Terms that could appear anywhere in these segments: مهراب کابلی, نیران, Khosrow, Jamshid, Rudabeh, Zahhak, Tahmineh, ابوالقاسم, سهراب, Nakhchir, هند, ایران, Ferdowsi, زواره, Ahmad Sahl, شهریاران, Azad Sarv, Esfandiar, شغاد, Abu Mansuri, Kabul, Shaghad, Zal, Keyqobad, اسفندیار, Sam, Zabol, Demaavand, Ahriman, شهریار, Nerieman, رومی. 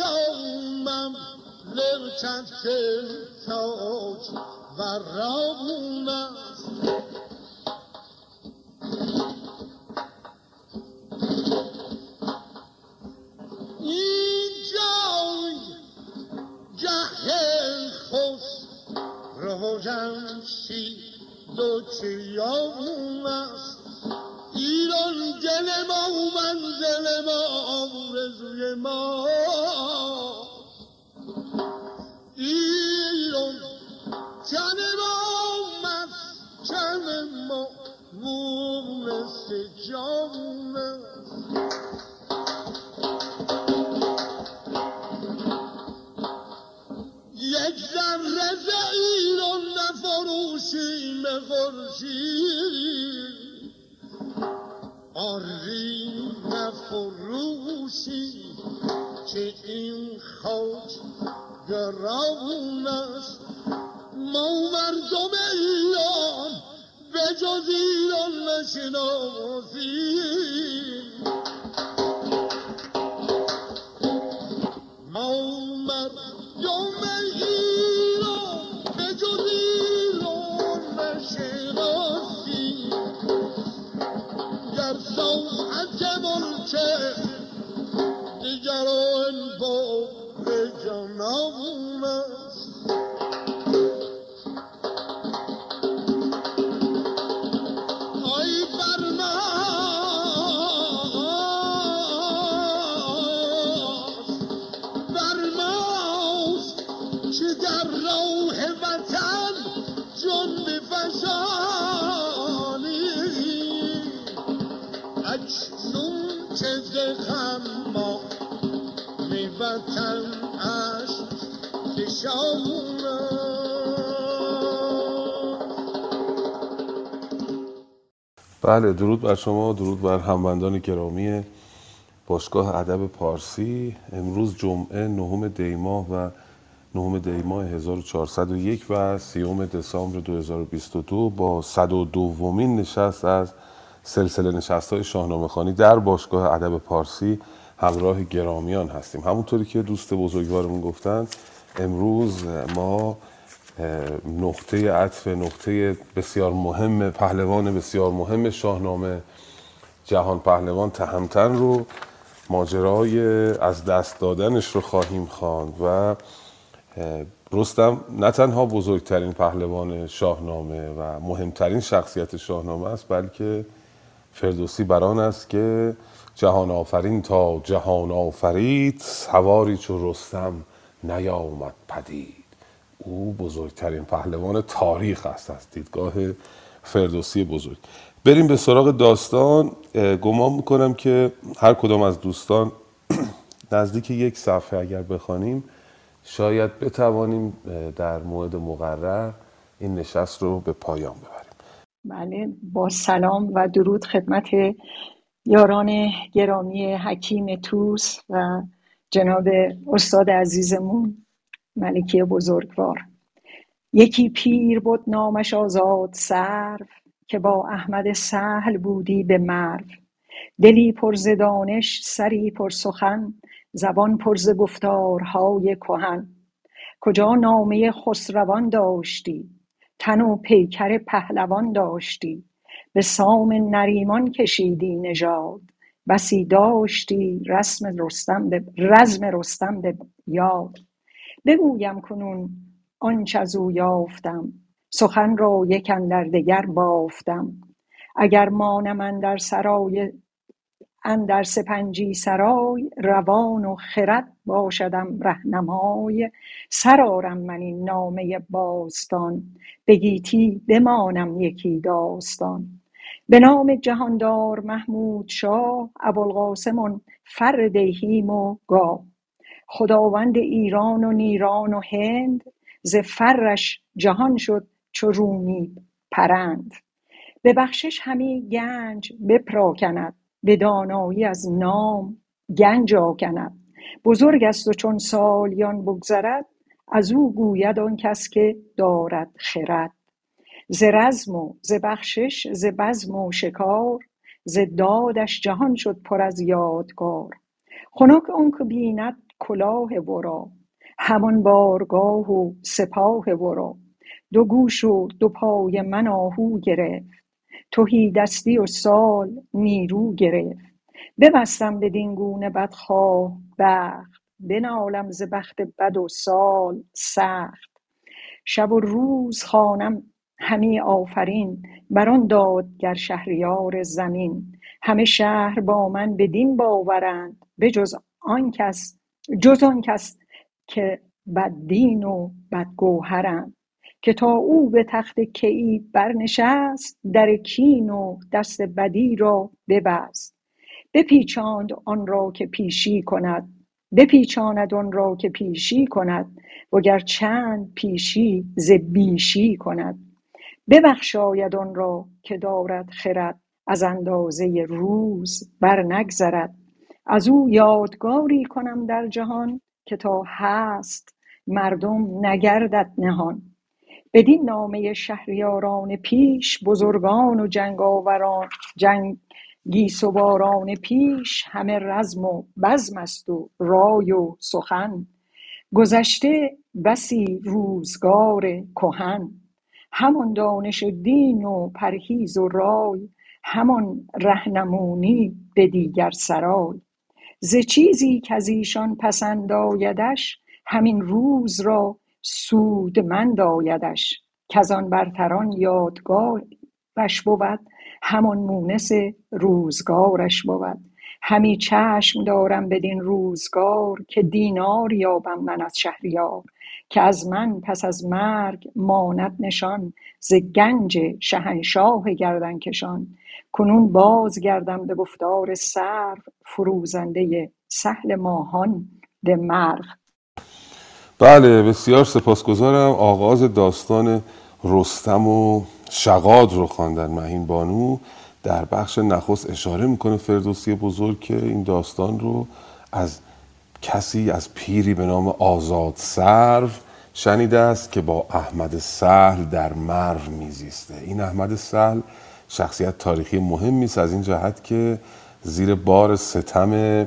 پیامم لرزد تاج و رابونم این جای جهل خسرو جمشید و چیامون است ایران گل ما و منزل ما آرزوی ما ایران جان ما آمد جان ما مونست جامونست یک ذره ز ایران نفروشیم خورشید آری نفروشی چه این خاک گران است ما مردم ایران به جز ایران نشناسیم ما مردم ایران به جز ایران نشناسیم گرسان عجم الکه دیگران با به جنابون است آی برماست که در روح وطن جن بفشانی اکنون که زخم ما می وطن عشق کشانم بله درود بر شما درود بر هموندان گرامی باشگاه ادب پارسی امروز جمعه 9 دی‌ماه و 9 دی‌ماه 1401 و 30 دسامبر 2022 با 102مین نشست از سلسله نشست‌های شاهنامه خوانی در باشگاه ادب پارسی همراه گرامیان هستیم. همونطوری که دوست بزرگوارمون گفتن امروز ما نقطه عطف نقطه بسیار مهم پهلوان بسیار مهم شاهنامه جهان پهلوان تهمتن رو ماجرای از دست دادنش رو خواهیم خواند و رستم نه تنها بزرگترین پهلوان شاهنامه و مهمترین شخصیت شاهنامه است بلکه فردوسی بر آن است که جهان آفرین تا جهان آفرید سواری چو رستم نیامد پدید او بزرگترین پهلوان تاریخ است از دیدگاه فردوسی بزرگ. بریم به سراغ داستان. گمان میکنم که هر کدام از دوستان نزدیک یک صفحه اگر بخوانیم شاید بتوانیم در موعد مقرر این نشست رو به پایان ببریم. بله با سلام و درود خدمت یاران گرامی حکیم توس و جناب استاد عزیزمون ملکی بزرگوار یکی پیر بود نامش آزاد سرو که با احمد سهل بودی به مرو دلی پر ز دانش سری پر سخن زبان پر ز گفتارهای کهن کجا نامه خسروان داشتی تن و پیکر پهلوان داشتی به سام نریمان کشیدی نژاد بسی داشتی رزم رستم به یاد بگویم کنون آنچ از او یافتم سخن را یک اندر دگر بافتم اگر مانم اندر سپنجی سرای روان و خرد باشدم رهنمای سرارم من این نامه باستان به گیتی بمانم یکی داستان به نام جهاندار محمود شاه ابوالقاسم فردهیم و گاه خداوند ایران و نیران و هند ز فرش جهان شد چو رومی پرند به بخشش همی گنج بپراکند به دانایی از نام گنج آکند بزرگ است و چون سالیان بگذرد از او گوید آن کس که دارد خرد ز رزم و ز بخشش ز بزم و شکار ز دادش جهان شد پر از یادگار خنک آنکه بیند کلاه ورا، همان بارگاه و سپاه ورا. دو گوش و دو پای من آهو گرفت، تهی دستی و سال نیرو گرفت. ببستم بدین گونه بدخواه بخت، بنالم ز بخت بد و سال سخت. شب و روز خوانم همی آفرین، بر آن دادگر شهریار زمین. همه شهر با من بدین باورند، جز آن کس که بددین و بدگوهرند. که تا او به تخت کیی برنشست، در کین و دست بدی را ببست. بپیچاند آن را که پیشی کند، وگر چند پیشی ز بیشی کند. ببخشاید آن را که دارد خرد، از اندازه روز بر نگذرد. از او یادگاری کنم در جهان، که تا هست مردم نگردد نهان. بدین نامه شهریاران پیش، بزرگان و جنگاوران جنگی سواران پیش، همه رزم و بزم است و رای و سخن. گذشته بسی روزگار کهن، همان دانش و دین و پرهیز و رای، همان رهنمونی به دیگر سرای. ز چیزی که از ایشان پسند آیدش، همین روز را سودمند آیدش. کزان برتران یادگارش بود، همان مونس روزگارش بود. همی چشم دارم بدین روزگار، که دینار یابم من از شهریار. که از من پس از مرگ ماند نشان، ز گنج شهنشاه گردن کشان. کنون باز گردم به گفتار سرو، فروزنده سهل ماهان به مرو. بله، بسیار سپاسگزارم. آغاز داستان رستم و شغاد رو خواندن مهین بانو. در بخش نخست اشاره میکنه فردوسی بزرگ که این داستان رو از کسی، از پیری به نام آزاد سرو شنیده است که با احمد سهل در مرو میزیسته. این احمد سهل شخصیت تاریخی مهمی است از این جهت که زیر بار ستم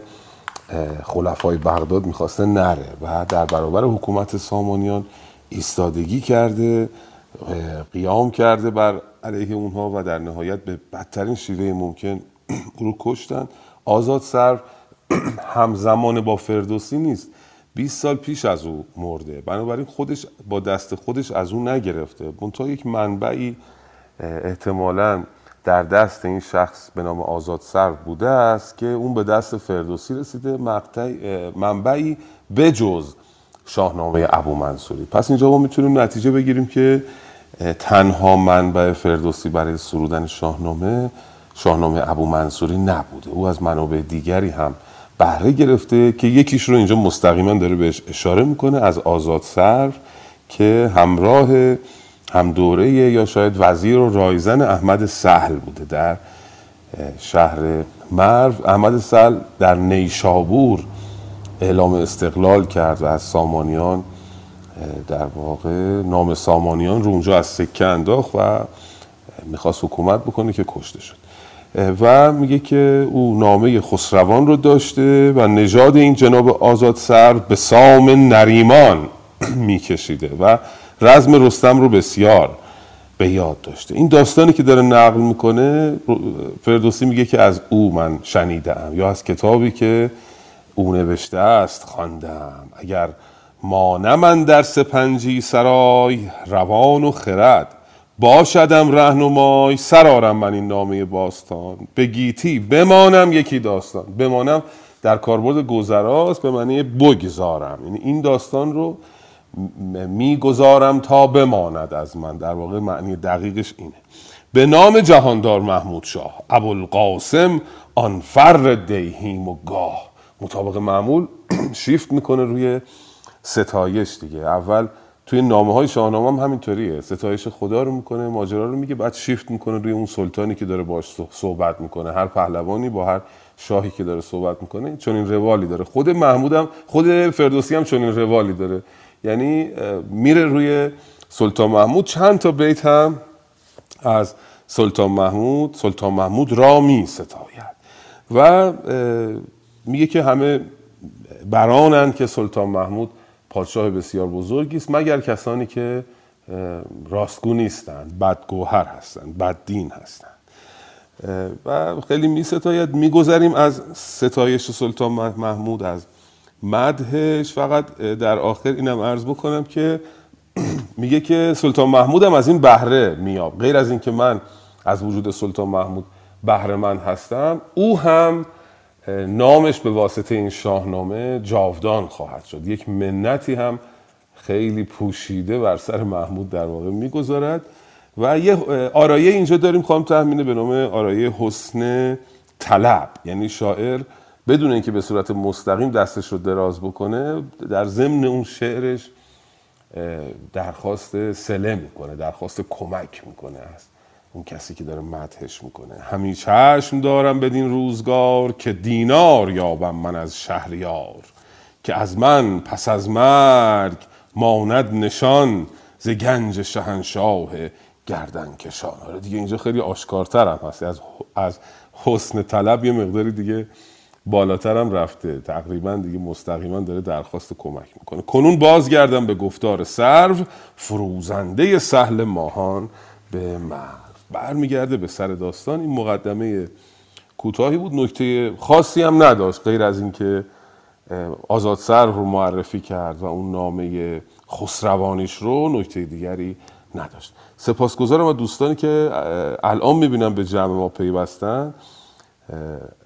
خلفای بغداد میخواسته نره و در برابر حکومت سامانیان ایستادگی کرده، قیام کرده بر علیه اونها و در نهایت به بدترین شیوه ممکن او رو کشتن. آزاد سرو همزمان با فردوسی نیست، 20 سال پیش از او مرده، بنابراین خودش با دست خودش از او نگرفته. منتها یک منبعی احتمالاً در دست این شخص به نام آزاد سرو بوده است که اون به دست فردوسی رسیده. منبعی بجز شاهنامه ابو منصوری. پس اینجا ما میتونیم نتیجه بگیریم که تنها منبع فردوسی برای سرودن شاهنامه ابو منصوری نبوده، او از منابع دیگری هم بهره گرفته که یکیش رو اینجا مستقیما داره بهش اشاره میکنه، از آزاد سرو که همراه همدوره یا شاید وزیر و رایزن احمد سهل بوده در شهر مرو. احمد سهل در نیشابور اعلام استقلال کرد و از سامانیان، در واقع نام سامانیان رو اونجا از سکه انداخت و میخواست حکومت بکنه که کشته شد. و میگه که او نامه خسروان رو داشته و نژاد این جناب آزاد سرو به سام نریمان میکشیده و رزم رستم رو بسیار به یاد داشته. این داستانی که داره نقل میکنه فردوسی میگه که از او من شنیدم یا از کتابی که او نوشته است خواندم. اگر مانم من در سپنجی سرای، روان و خرد باشدم رهنمای. سرارم من این نامه باستان، به گیتی بمانم یکی داستان. بمانم در کاربرد گذراست به معنی بگذارم، یعنی این داستان رو میگذارم تا بماند از من، در واقع معنی دقیقش اینه. به نام جهاندار محمود شاه، ابوالقاسم آن فر دیهیم و گاه. مطابق معمول شیفت میکنه روی ستایش دیگه. اول توی نامه‌های شاهنامه هم همینطوریه، ستایش خدا رو میکنه، ماجرا رو میگه، بعد شیفت میکنه روی اون سلطانی که داره باهاش صحبت میکنه. هر پهلوانی با هر شاهی که داره صحبت میکنه چون این روالی داره. خود محمود هم، خود فردوسی هم چون این روالی داره، یعنی میره روی سلطان محمود. چند تا بیت هم از سلطان محمود را می ستاید و میگه که همه برانند که سلطان محمود پادشاه بسیار بزرگی است، مگر کسانی که راستگو نیستند، بدگوهر هستند، بددین هستند. و خیلی میستاید. میگذریم از ستایش سلطان محمود، از مدحش. فقط در آخر اینم عرض بکنم که میگه که سلطان محمودم از این بهره میاب، غیر از این که من از وجود سلطان محمود بهره من هستم، او هم نامش به واسطه این شاهنامه جاودان خواهد شد. یک منتی هم خیلی پوشیده بر سر محمود در واقع میگذارد. و یه آرایه اینجا داریم خانم تهمینه به نام آرایه حسن طلب، یعنی شاعر بدون اینکه به صورت مستقیم دستش رو دراز بکنه، در ضمن اون شعرش درخواست سله میکنه، درخواست کمک میکنه از اون کسی که داره مدحش میکنه. همی چشم دارم بدین روزگار، که دینار یابم من از شهریار، که از من پس از مرگ ماند نشان، ز گنج شهنشاه گردن کشان. آره دیگه اینجا خیلی آشکارتر هم هست، از حسن طلب یه مقداری دیگه بالاتر هم رفته، تقریبا دیگه مستقیما داره درخواست کمک میکنه. کنون بازگردم به گفتار سرو، فروزنده سهل ماهان به مرو. برمیگرده به سر داستان. این مقدمه کوتاهی بود، نکته خاصی هم نداشت غیر از اینکه آزاد سرو رو معرفی کرد و اون نامه خسروانیش رو، نکته دیگری نداشت. سپاسگزارم از دوستانی که الان میبینم به جمع ما پیوستن.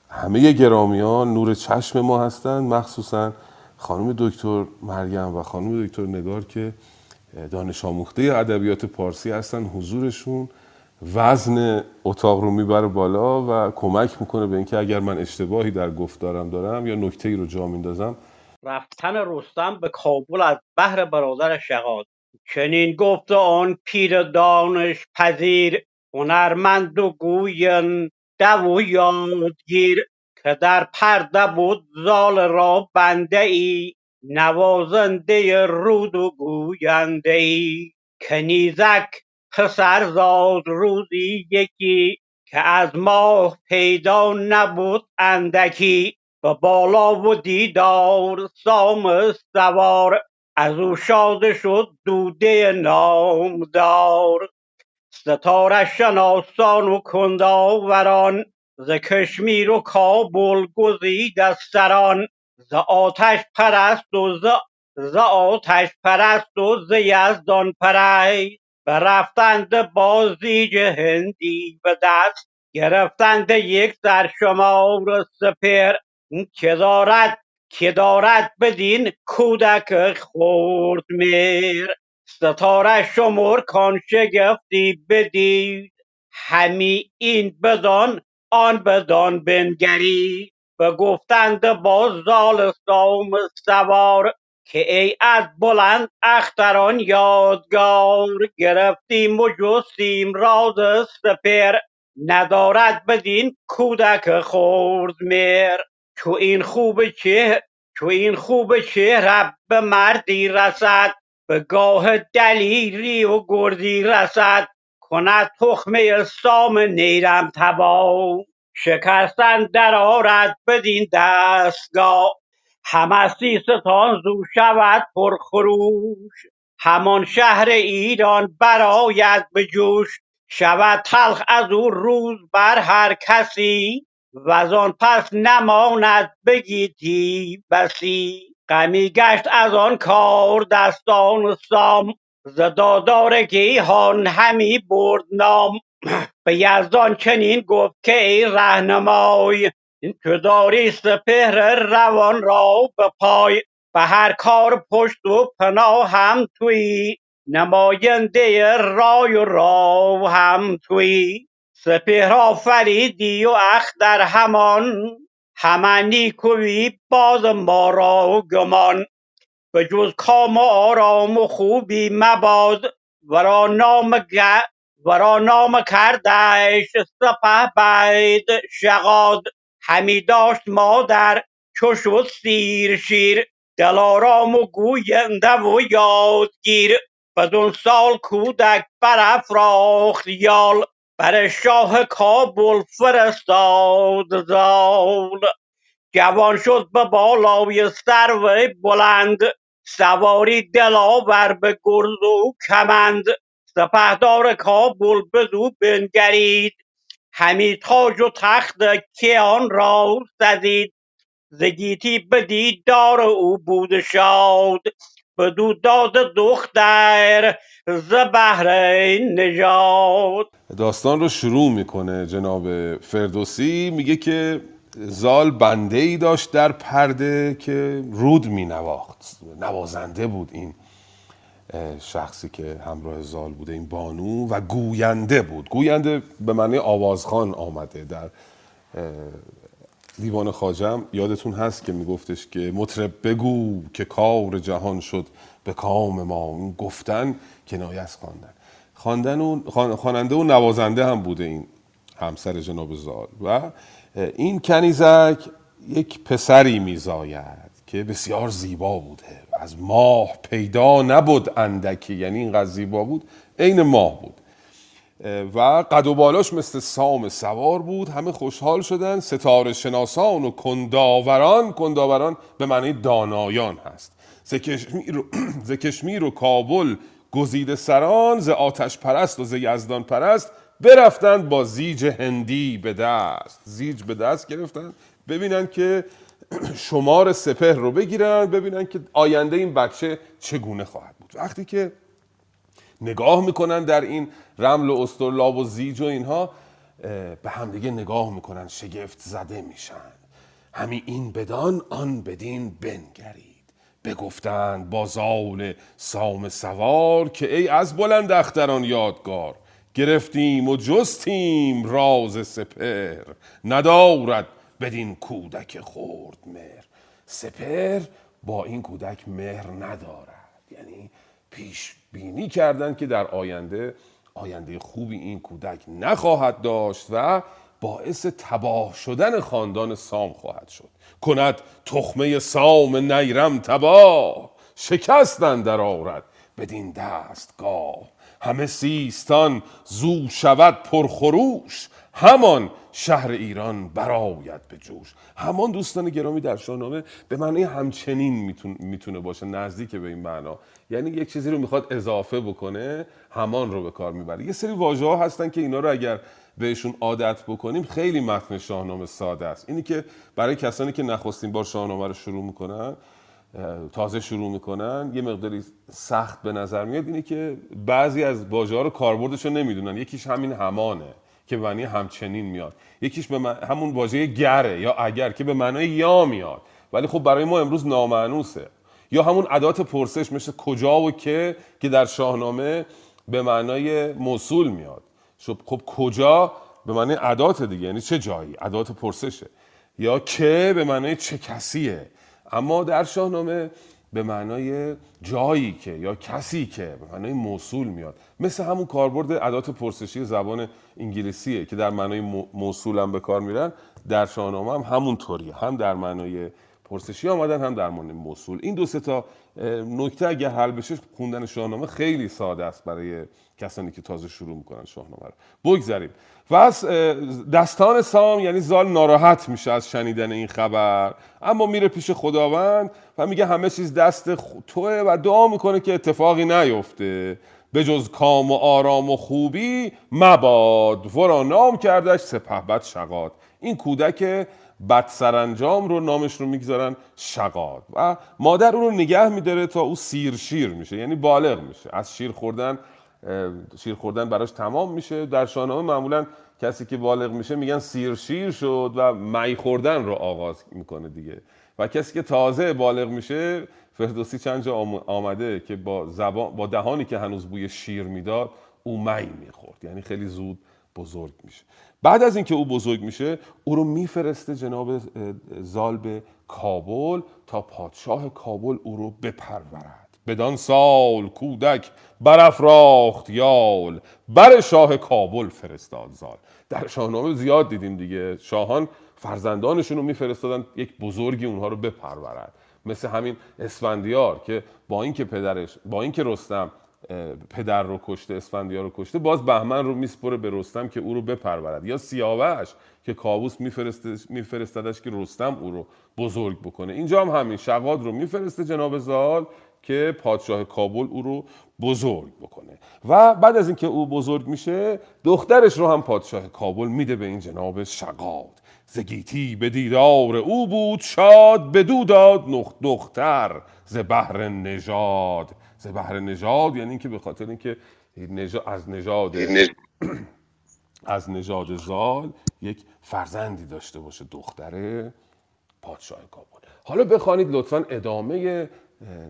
همه گرامیان نور چشم ما هستند، مخصوصا خانم دکتر مریم و خانم دکتر نگار که دانش آموخته ادبیات پارسی هستند. حضورشون وزن اتاق رو میبره بالا و کمک میکنه به اینکه اگر من اشتباهی در گفتارم دارم یا نکته‌ای رو جا میندازم. رفتن رستم به کابل از بحر برادر شغاد، چنین گفت آن پیر دانش پذیر، هنرمند و گوین دو یادگیر، که در پرده بود زال را بنده ای، نوازنده رود و گوینده ای، کنیزک پسر زاد روزی یکی، که از ماه پیدا نبود اندکی، به بالا و دیدار سام سوار، از او شاده شد دوده نامدار، ستاره شناسان و کنداوران، ز کشمیر و کابل گزید از سران، ز آتش پرست و ز یزدان پرست، برفتند بازیج هندی به دست، گرفتند یک سرشمار سپر، که دارد بدین کودک خورد مهر، ستاره شمر کان شگفتی بدید، همی این بدان آن بدان بنگرید، بگفتند با زال سام سوار، که ای از بلند اختران یادگار، گرفتیم و جستیم راز سپر، ندارد بدین کودک خورد مهر، چو این خوب چهر به مردی رسد، به گاه دلیری و گردی رسد، کند تخمه سام نیرم تباه، شکستن در آرد بدین دستگاه، همسی ستان زو شود پرخروش، همان شهر ایران برآید به جوش، شود تلخ از او روز بر هر کسی، وزان پس نماند بگیتی بسی، غمی گشت از آن کار دستان سام، ز دادار گیهان همی برد نام، به یزدان چنین گفت که ای رهنمای، که داری سپهر روان را به پای، به هر کار پشت و پناه هم تویی، نماینده رای و راو هم تویی، سپهر آفریدی و اختر همان، همان نیکویی باز ما را گمان، به جز کام و آرام و خوبی مباد، ورا نام کردش سپه بید شغاد، همی داشت مادر چو شد سیر شیر، دلارام و گوینده و یادگیر، بدون سال کودک برافراخت یال، بر شاه کابل فرستاد زال، جوان شد به بالای سرو بلند، سواری دلاور به گرز و کمند. سپهدار کابل بدو بنگرید، همی تاج و تخت کیان را سزید. ز گیتی بدید دار او بود شاد، بدو داد دختر ز بهر نژاد. داستان رو شروع میکنه جناب فردوسی، میگه که زال بنده ای داشت در پرده که رود می نواخت. نوازنده بود این شخصی که همراه زال بوده، این بانو، و گوینده بود. گوینده به معنی آوازخوان آمده در دیوان خواجم. یادتون هست که میگفتش که مطرب بگو که کار جهان شد به کام ما. اون گفتن کنایه از خواننده و نوازنده هم بوده این همسر جناب زال. و این کنیزک یک پسری میزاید که بسیار زیبا بوده، از ماه پیدا نبود اندکی، یعنی اینقدر زیبا بود عین ماه بود و قد و بالاش مثل سام سوار بود. همه خوشحال شدن. ستاره شناسان و کنداوران به معنی دانایان هست. ز کشمیر و کابل گزیده سران، ز آتش پرست و ز یزدان پرست برفتند با زیج هندی به دست. زیج به دست گرفتن ببینن که شمار سپهر رو بگیرن، ببینن که آینده این بچه چگونه خواهد بود. وقتی که نگاه میکنن در این رمل و استرلاب و زیج و اینها به همدیگه نگاه میکنن، شگفت زده میشن. همی این بدان آن بدین بنگرید، بگفتند با زال سام سوار که ای از بلند اختران یادگار، گرفتیم و جستیم راز سپهر، ندارد بدین کودک خرد مهر. سپهر با این کودک مهر ندارد، یعنی پیش بینی کردن که در آینده خوبی این کودک نخواهد داشت و باعث تباه شدن خاندان سام خواهد شد. کند تخمه سام نیرم تباه، شکستن در آورد بدین دستگاه. همه سیستان زو شود پرخروش، همان شهر ایران برآید به جوش. همان دوستان گرامی در شاهنامه به معنی همچنین میتونه باشه، نزدیک به این معنا، یعنی یک چیزی رو میخواد اضافه بکنه همان رو به کار میبره. یه سری واژه‌ها هستن که اینا رو اگر بهشون عادت بکنیم خیلی متن شاهنامه ساده است. اینی که برای کسانی که نخستین بار شاهنامه رو تازه شروع میکنن یه مقداری سخت به نظر میاد، اینه که بعضی از واژه‌ها رو کاربردش رو نمیدونن. یکیش همین همانه که معنی همچنین میاد، یکیش همون واژه گره یا اگر که به معنای یا میاد ولی خب برای ما امروز نامانوسه، یا همون ادات پرسش مثل کجا و که در شاهنامه به معنای موصول میاد. خب کجا به معنی ادات دیگه، یعنی چه جایی، ادات پرسشه، یا که به معنای چه کسیه. اما در شاهنامه به معنای جایی که یا کسی که به معنای موصول میاد، مثل همون کاربرد ادات پرسشی زبان انگلیسیه که در معنای موصول هم به کار میرن. در شاهنامه هم همونطوریه، هم در معنای پرسشی آمدن هم در معنای موصول. این دو سه تا نکته اگه حل بشه خوندن شاهنامه خیلی ساده است برای کسانی که تازه شروع میکنن شاهنامه رو. بگذاریم. و از دستان سام، یعنی زال، ناراحت میشه از شنیدن این خبر، اما میره پیش خداوند و میگه همه چیز دست توه و دعا میکنه که اتفاقی نیفته، به جز کام و آرام و خوبی مباد، ورا نام کردش سپهبد شغاد. این کودک بد سرانجام رو نامش رو میگذارن شغاد و مادر اون رو نگه میداره تا او سیرشیر میشه، یعنی بالغ میشه. از شیر خوردن براش تمام میشه. در شاهنامه معمولا کسی که بالغ میشه میگن سیرشیر شد و می خوردن رو آغاز میکنه دیگه. و کسی که تازه بالغ میشه، فردوسی چند جا آمده که با دهانی که هنوز بوی شیر میداد او می میخورد، یعنی خیلی زود بزرگ میشه. بعد از اینکه او بزرگ میشه او رو میفرسته جناب زال به کابل تا پادشاه کابل او رو بپرورد. بدان سال کودک برافراخت یال، بر شاه کابل فرستاد زال. در شاهنامه زیاد دیدیم دیگه، شاهان فرزندانشون رو میفرستادن یک بزرگی اونها رو بپرورد، مثل همین اسفندیار که با اینکه رستم پدر رو کشته، اسفندیار رو کشته، باز بهمن رو میسپره به رستم که او رو بپرورد، یا سیاوش که کاووس میفرستدش که رستم او رو بزرگ بکنه. اینجا هم همین، شغاد رو میفرسته جناب زال که پادشاه کابل او رو بزرگ بکنه و بعد از اینکه او بزرگ میشه دخترش رو هم پادشاه کابل میده به این جناب شغاد. زگیتی به دیدار او بود شاد، بدو داد دختر ز بهر نژاد. ز بهر نژاد یعنی اینکه به خاطر اینکه از نژاد زال یک فرزندی داشته باشه دختر پادشاه کابل. حالا بخوانید لطفاً ادامه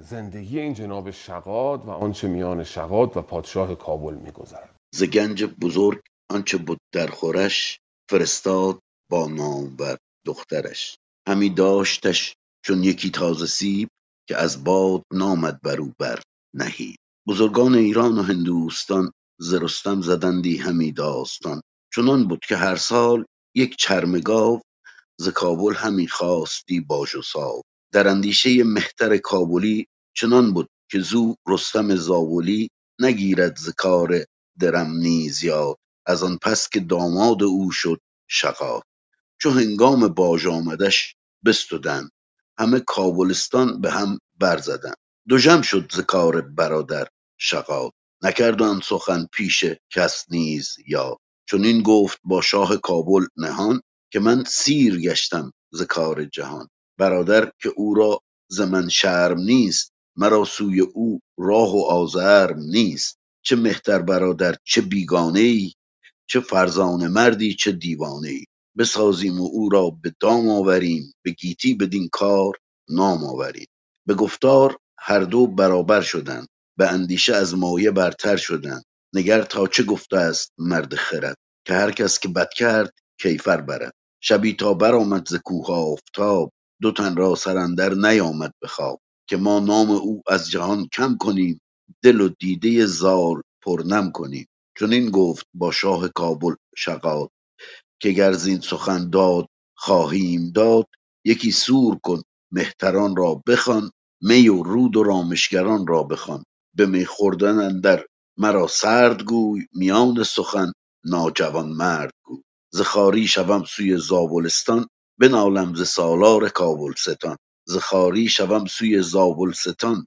زندگی این جناب شغاد و آنچه میان شغاد و پادشاه کابل میگذرد. ز گنج بزرگ آنچه بود در خورش، فرستاد با نامور دخترش. همی داشتش چون یکی تازه سیب، که از باد نامد برو بر نهید. بزرگان ایران و هندوستان ز رستم زدندی همی داستان. چنان بود که هر سال یک چرم گاو، ز کابل همی خواستی باژ و ساو. در اندیشه مهتر کابلی چنان بود که زو رستم زابلی. نگیرد ز کار درم نیز یاد، از آن پس که داماد او شد شغاد. چو هنگام باژ آمدش بستودند، همه کابلستان به هم برزدند. دژم شد ز کار برادر شغاد، نکرد آن سخن پیش کس نیز یاد. چون این گفت با شاه کابل نهان، که من سیر گشتم ز کار جهان. برادر که او را ز من شرم نیست، مرا سوی او راه و آزرم نیست. چه مهتر برادر چه بیگانه ای، چه فرزانه مردی چه دیوانه ای. بسازیم و او را به دام آوریم، به گیتی بدین کار نام آوریم. به گفتار هر دو برابر شدند، به اندیشه از مایه برتر شدند. نگر تا چه گفته است مرد خرد، که هر کس که بد کرد کیفر برد. شبی تا برآمد ز کوه آفتاب، دو تن را سراندر نیامد به خواب. که ما نام او از جهان کم کنیم، دل و دیده زال پرنم کنیم. چون این گفت با شاه کابل شغاد، که گر زین سخن داد خواهیم داد. یکی سور کن مهتران را بخوان، می و رود و رامشگران را بخوان. به می خوردن اندر مرا سرد گوی، میان سخن ناجوان مرد گوی. ز خواری شوم سوی زابلستان، بنالم ز سالار کابلستان. ز خواری شوم سوی زابلستان،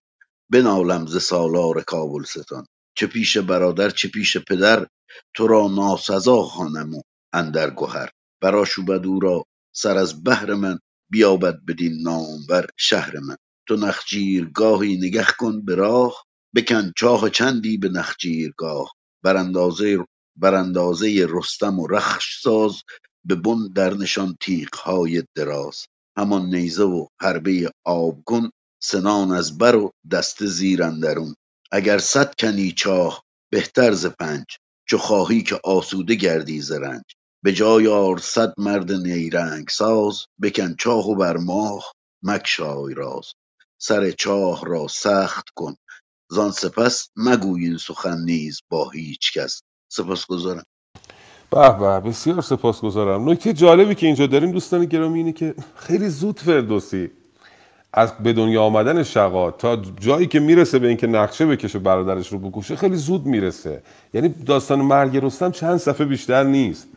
بنالم ز سالار کابلستان. چه پیش برادر چه پیش پدر، تو را ناسزا خوانم و اندر گهر. برآشوبد او را سر از بهر من، بیابد بدین نامور شهر من. تو نخجیرگاهی نگه کن به راه، بکن چاه چندی به نخجیرگاه. براندازه رستم و رخش ساز، به بن در نشان تیغ‌های دراز. همان نیزه و حربه آبگون، سنان از بر و دست زیر اندرون. اگر 100 کنی چاه بهتر ز 5، چو خواهی که آسوده گردی ز رنج. به جای آر 100 مرد نیرنگ ساز، بکن چاه و بر ماه مگشای راز. سر چاه را سخت کن زان سپس، مگوی این سخن نیز با هیچ کس. سپاسگزارم. به به، بسیار سپاسگزارم. نکته جالبی که اینجا داریم دوستان گرامی اینه که خیلی زود فردوسی از به دنیا آمدن شغاد تا جایی که میرسه به اینکه نقشه بکشه برادرش رو بکشه خیلی زود میرسه. یعنی داستان مرگ رستم چند صفحه بیشتر نیست.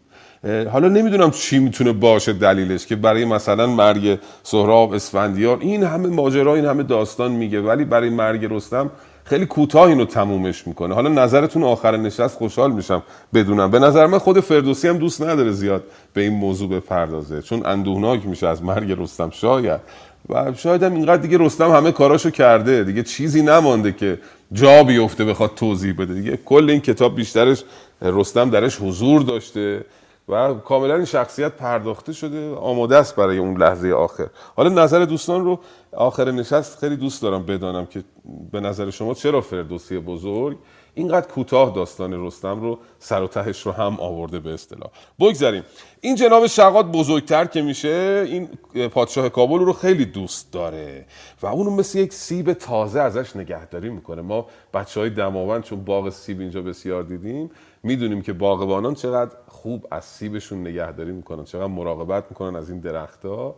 حالا نمیدونم چی میتونه باشه دلیلش که برای مثلا مرگ سهراب اسفندیار این همه ماجرا این همه داستان میگه، ولی برای مرگ رستم خیلی کوتاه اینو تمومش میکنه. حالا نظرتون آخر نشست خوشحال میشم بدونم. به نظر من خود فردوسی هم دوست نداره زیاد به این موضوع بپردازه، چون اندوهناک میشه از مرگ رستم شاید، و شاید هم اینقدر دیگه رستم همه کاراشو کرده دیگه، چیزی نمانده که جا بیفته بخواد توضیح بده دیگه. کل این کتاب بیشترش رستم درش حضور داشته و کاملا این شخصیت پرداخته شده، آماده است برای اون لحظه آخر. حالا نظر دوستان رو آخر نشست خیلی دوست دارم بدانم که به نظر شما چرا فردوسی بزرگ اینقدر کوتاه داستان رستم رو سر و تهش رو هم آورده. به اصطلاح بگذاریم این جناب شغاد بزرگتر که میشه، این پادشاه کابل رو خیلی دوست داره و اونو مثل یک سیب تازه ازش نگهداری میکنه. ما بچهای دماوند چون باغ سیب اینجا بسیار دیدیم میدونیم که باغبانان چقدر خوب از سیبشون نگهداری میکنن، چقدر مراقبت میکنن از این درخت‌ها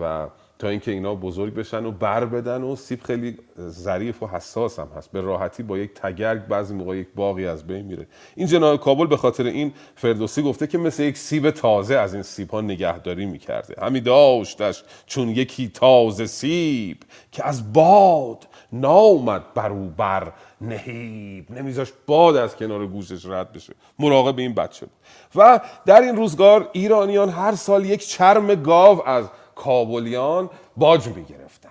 و تا اینکه اینا بزرگ بشن و بر بدن و سیب خیلی ظریف و حساس هم هست، به راحتی با یک تگرگ بعضی موقع یک باغی از بین میره. این جناح کابل به خاطر این فردوسی گفته که مثل یک سیب تازه از این سیب‌ها نگهداری می‌کرده. همی داشتش چون یکی تازه سیب که از باد ناومد بر او بر نهیب. نمیذاش باد از کنار گوشش رد بشه، مراقب این بچه بود. و در این روزگار ایرانیان هر سال یک چرم گاو از کابلیان باج میگرفتن.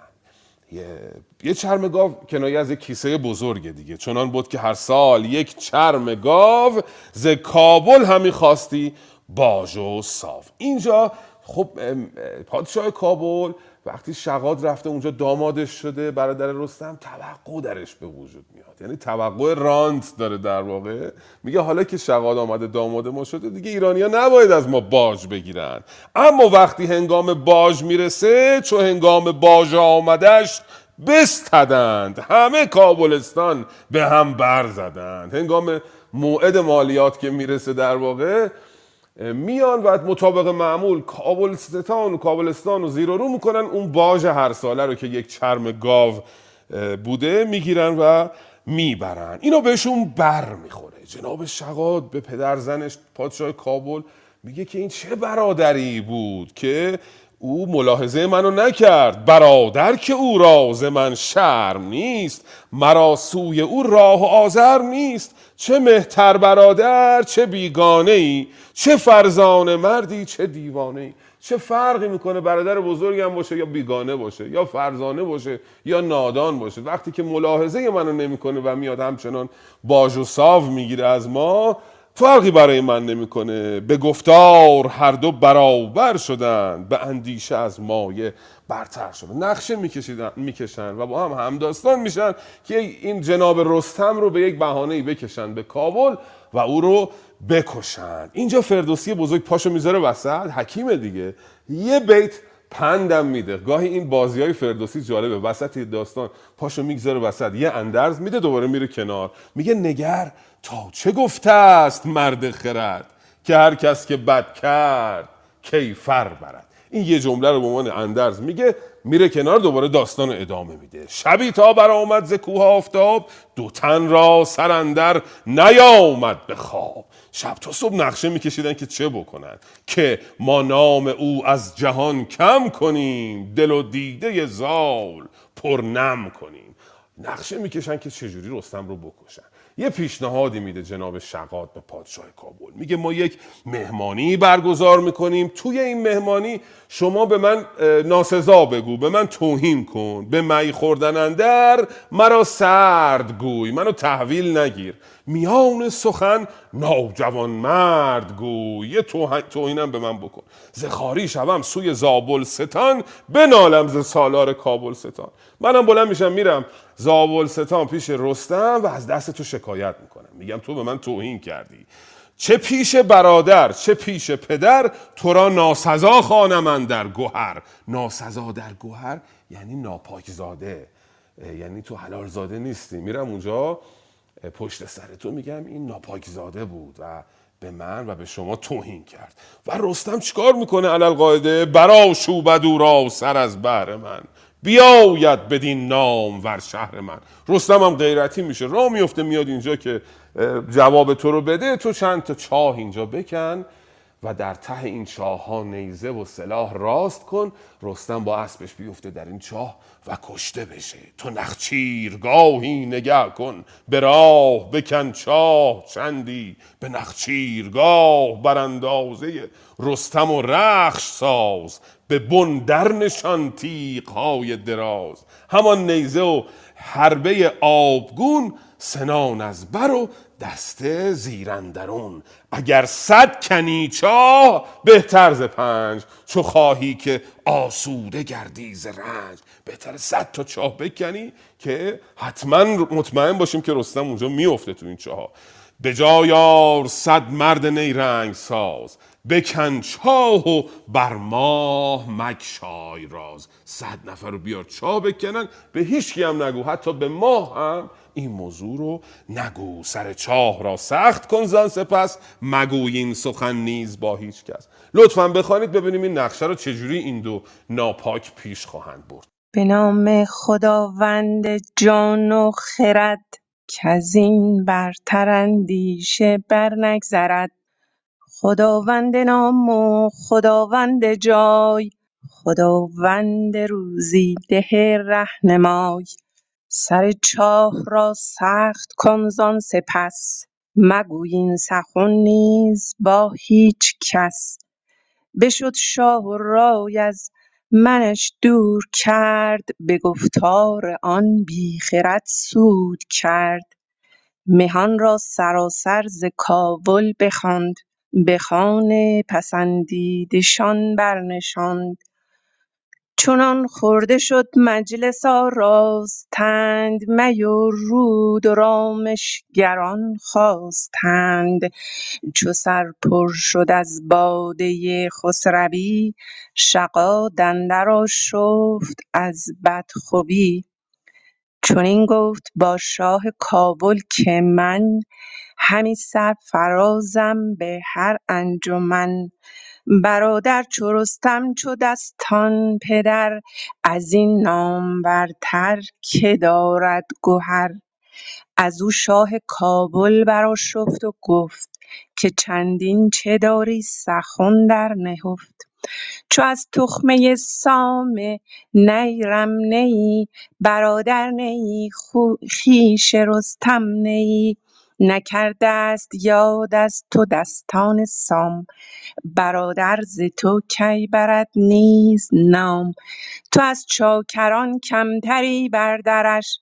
یه چرم گاو کنایه از یک کیسه بزرگه دیگه، چنان بود که هر سال یک چرم گاو ز کابل همی خواستی باج و صاف. اینجا خب پادشاه کابل وقتی شغاد رفته اونجا دامادش شده برادر رستم، توقع درش به وجود میاد، یعنی توقع رانت داره در واقع. میگه حالا که شغاد آمده داماد ما شده دیگه ایرانی‌ها نباید از ما باج بگیرن، اما وقتی هنگام باج میرسه چو هنگام باج آمدش بستدند همه کابلستان به هم بر زدند. هنگام موعد مالیات که میرسه در واقع میان و مطابق معمول کابلستان و کابلستان رو زیر و رو میکنن، اون باج هر ساله رو که یک چرم گاو بوده میگیرن و میبرن. اینو بهشون بر میخوره. جناب شغاد به پدرزنش پادشاه کابل میگه که این چه برادری بود که او ملاحظه منو نکرد. برادر که او راز من شرم نیست، مرا سوی او راه و آزر نیست. چه مهتر برادر چه بیگانه ای، چه فرزانه مردی چه دیوانه ای. چه فرقی میکنه برادر بزرگم باشه یا بیگانه باشه یا فرزانه باشه یا نادان باشه، وقتی که ملاحظه منو نمیکنه و میاد همچنان باج و صاف میگیره از ما، فرقی برای من نمیکنه. به گفتار هر دو برابر شدند، به اندیشه از مایه برتر شدند. نقشه میکشن و با هم همداستان میشن که این جناب رستم رو به یک بهانه‌ای بکشن به کابل و او رو بکشن. اینجا فردوسی بزرگ پاشو میذاره وسط، حکیمه دیگه، یه بیت پندم میده. گاهی این بازیای فردوسی جالبه، وسط داستان پاشو میگذاره وسط، یه اندرز میده، دوباره میره کنار، میگه نگر تا چه گفته است مرد خرد، که هر کس که بد کرد کیفر برد. این یه جمله رو به عنوان اندرز میگه، میره کنار، دوباره داستان ادامه میده. شبی تا برآمد ز کوه آفتاب، دو تن را سر اندر نیامد به خواب. شب تا صبح نقشه میکشیدن که چه بکنن، که ما نام او از جهان کم کنیم، دل و دیده زال پر نم کنیم. نقشه میکشن که چجوری رستم رو بکشن. یه پیشنهادی میده جناب شغاد به پادشاه کابل، میگه ما یک مهمانی برگزار میکنیم، توی این مهمانی شما به من ناسزا بگو، به من توهین کن، به می خوردن اندر مرا سرد گوی، منو تحویل نگیر، میان سخن نوجوان مرد گوی، یه توهینم به من بکن. زخاری شوم سوی زابلستان، بنالم ز سالار کابلستان. منم بلند میشم میرم زابلستان پیش رستم و از دست تو شکایت میکنم، میگم تو به من توهین کردی، چه پیش برادر چه پیش پدر، تو را ناسزا خوانم اندر گوهر. ناسزا در گوهر یعنی ناپاک زاده، یعنی تو حلال زاده نیستی. میرم اونجا پشت سر تو میگم این ناپاک زاده بود و به من و به شما توهین کرد. و رستم چیکار میکنه؟ علالقاعده برا شوبد او را سر از بهر من، بیاید بدین نام ور شهر من. رستم هم غیرتی میشه، راه میفته میاد اینجا که جواب تو رو بده، تو چند تا چاه اینجا بکن و در ته این چاه ها نیزه و سلاح راست کن. رستم با اسبش بیفته در این چاه و کشته بشه. تو نخچیر گاهی نگه کن، به راه بکن چاه چندی، به نخچیر گاه براندازه رستم و رخش ساز، به بن در نشان تیغ های دراز، همان نیزه و حربه آبگون، سنان از بر و دسته زیراندرون. اگر 100 کنی چاه بهتر ز 5، چو خواهی که آسوده گردی ز رنج. بهتر 100 تا چاه بکنی که حتما مطمئن باشیم که رستم اونجا میفته تو این چاه. به جای آر صد مرد نیرنگ ساز، بکن چاه و بر ماه مگشای راز. 100 نفر رو بیار چاه بکنن، به هیچ کی هم نگو، حتی به ماه هم این موضوع رو نگو. سر چاه را سخت کن زن، سپس مگوی این سخن نیز با هیچ کس. لطفاً بخوانید ببینیم این نقشه رو چجوری این دو ناپاک پیش خواهند برد. به نام خداوند جان و خرد، کزین برتر اندیشه بر نگذرد. خداوند نام و خداوند جای، خداوند روزی ده رهنمای. سر چاه را سخت کن زان سپس، مگوی این سخن نیز با هیچ کس. بشد شاه و رای از منش دور کرد، به گفتار آن بی خرد سود کرد. مهان را سراسر ز کابل بخواند، به خوان پسندیدشان برنشاند. چنان خورده شد مجلس آراستند، می و رود و رامشگران خواستند. چو سر پر شد از باده خسروی، شغاد اندر آشفت از بدخویی. چنین گفت با شاه کابل که من، همی سر فرازم به هر انجمن. برادر چو رستم چو دستان پدر، از این نامورتر که دارد گهر. از او شاه کابل برآشفت و گفت، که چندین چه داری سخن در نهفت. چو از تخمه سام نیرم نی، برادر نی خویش رستم نی. نکرده است یاد از تو دستان سام، برادر ز تو کی برد نیز نام. تو از چاکران کمتری بر درش،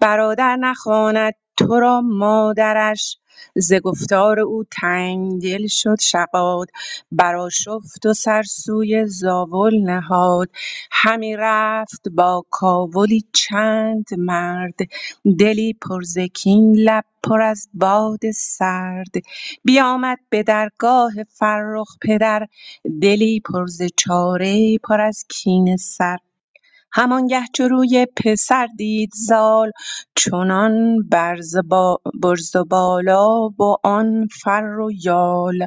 برادر نخواند تو را مادرش. ز گفتار او تنگ دل شد شغاد، برآشفت و سر سوی زابل نهاد. همی رفت با کاولی چند مرد، دلی پر ز کین لب پر از باد سرد. بیامد به درگاه فرخ پدر، دلی پر ز چاره پر از کین سر. همانگه چو روی پسر دید زال، چنان برز و بالا و آن فر و یال.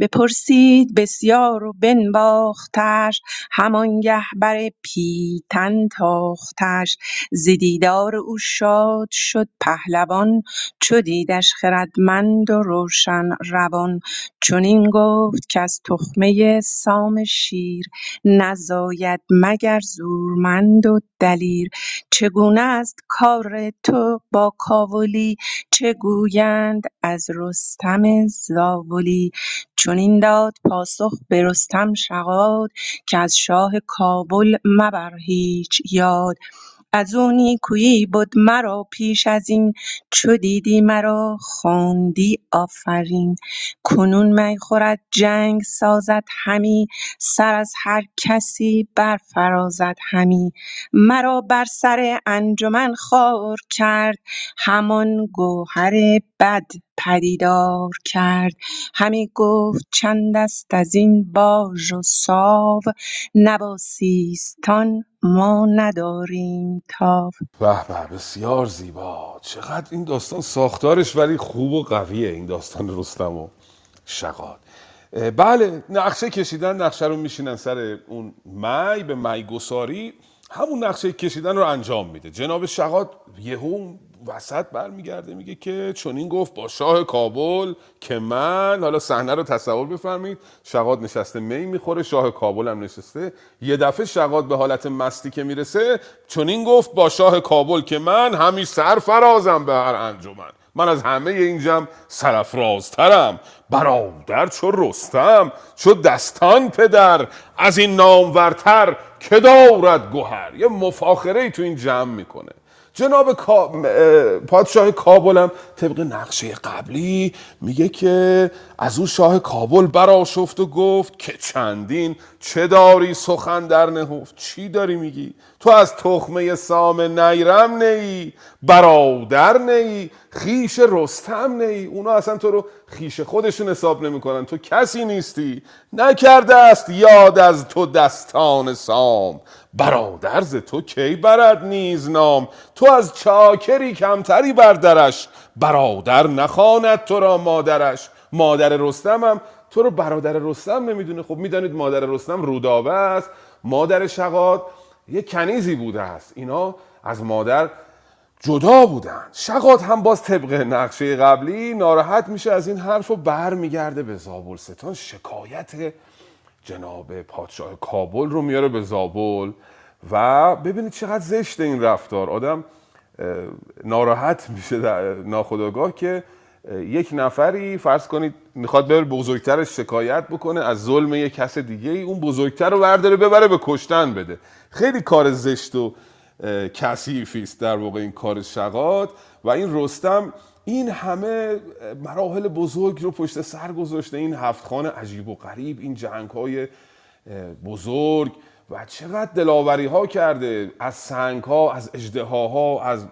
بپرسید بسیار و بنواختش، همانگه بر پیلتن تاختش. ز دیدار او شاد شد پهلوان، چو دیدش خردمند و روشن روان. چنین گفت که از تخمه سام شیر، نزاید مگر زورمند و دلیر. چگونه است کار تو با کاولی، چه گویند از رستم زابلی. چنین داد پاسخ به رستم شغاد، که از شاه کابل مبر هیچ یاد. از او نیکویی بود مرا پیش از این، چو دیدی مرا خواندی آفرین. کنون می خورد جنگ سازد همی، سر از هر کسی برفرازد همی. مرا بر سر انجمن خوار کرد، همان گوهر بد پدیدار کرد. همی گفت چند است از این باژ و ساو، نه با سیستان ما نداریم تاو. به بسیار زیبا. چقدر این داستان ساختارش ولی خوب و قویه، این داستان رستم و شغاد. بله، نقشه کشیدن، نقشه رو میشینن سر اون مای، به مای گساری همون نقشه کشیدن رو انجام میده. جناب شغاد یهو وسط برمیگرده میگه که چنین گفت با شاه کابل که من. حالا صحنه رو تصور بفرمایید، شغاد نشسته می میخوره، شاه کابل هم نشسته. یه دفعه شغاد به حالت مستی که میرسه، چنین گفت با شاه کابل که من، همی سر فرازم به هر انجمن. من از همه این جمع سرفرازترم، برادر چو رستم چو دستان پدر، از این نامورتر که دارد گوهر. یه مفاخره تو این جمع میکنه. جناب پادشاه کابل هم طبق نقشه قبلی میگه که از اون شاه کابل برآشفت و گفت، که چندین چه داری سخن در نهفت. چی داری میگی؟ تو از تخمه سام نیرم نی، برادر نی، خیش رستم نی. اونا اصلا تو رو خیش خودشون حساب نمی کنن. تو کسی نیستی، نکرده است یاد از تو دستان سام. برادر ز تو کی برد نیز نام، تو از چاکری کمتری بردرش، برادر نخواند تو را مادرش. مادر رستم هم تو رو برادر رستم نمیدونه. خب میدانید مادر رستم رودابه است، مادر شغاد یه کنیزی بوده است. اینا از مادر جدا بودن. شغاد هم باز طبق نقشه قبلی ناراحت میشه از این حرف و بر میگرده به زابلستان. شکایت جناب پادشاه کابل رو میاره به زابل و ببینید چقدر زشته این رفتار. آدم ناراحت میشه ناخودآگاه که یک نفری فرض کنید میخواد بره بزرگترش شکایت بکنه از ظلم یک کس دیگه ای، اون بزرگتر رو برداره ببره به کشتن بده. خیلی کار زشت و کثیفی است در واقع این کار شغاد. و این رستم این همه مراحل بزرگ رو پشت سر گذاشته، این هفت خان عجیب و غریب، این جنگ‌های بزرگ و چقدر دلاوری‌ها کرده، از سنگ‌ها، از اژدهاها، از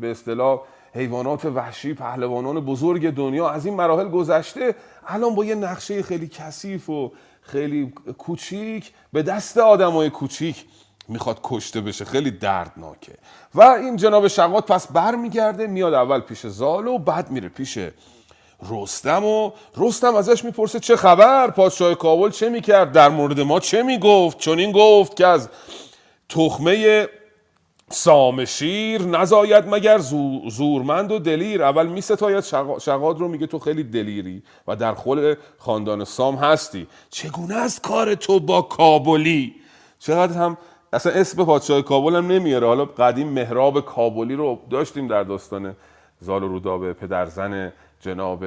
به اصطلاح حیوانات وحشی، پهلوانان بزرگ دنیا. از این مراحل گذشته، الان با یه نقشه خیلی کثیف و خیلی کوچیک به دست آدمای کوچیک میخواد کشته بشه. خیلی دردناکه. و این جناب شغاد پس بر میگرده، میاد اول پیش زال و بعد میره پیش رستم و رستم ازش میپرسه چه خبر، پادشاه کابل چه میکرد، در مورد ما چه میگفت. چون این گفت که از تخمه سام شیر نزاید مگر زورمند و دلیر. اول میستاید شغاد رو، میگه تو خیلی دلیری و در خلق خاندان سام هستی، چگونه است کار تو با کابلی. چقدر هم اصلا اسم پادشاه کابل هم نمیاره. حالا قدیم مهراب کابلی رو داشتیم در داستان زال و رودابه، پدرزن جناب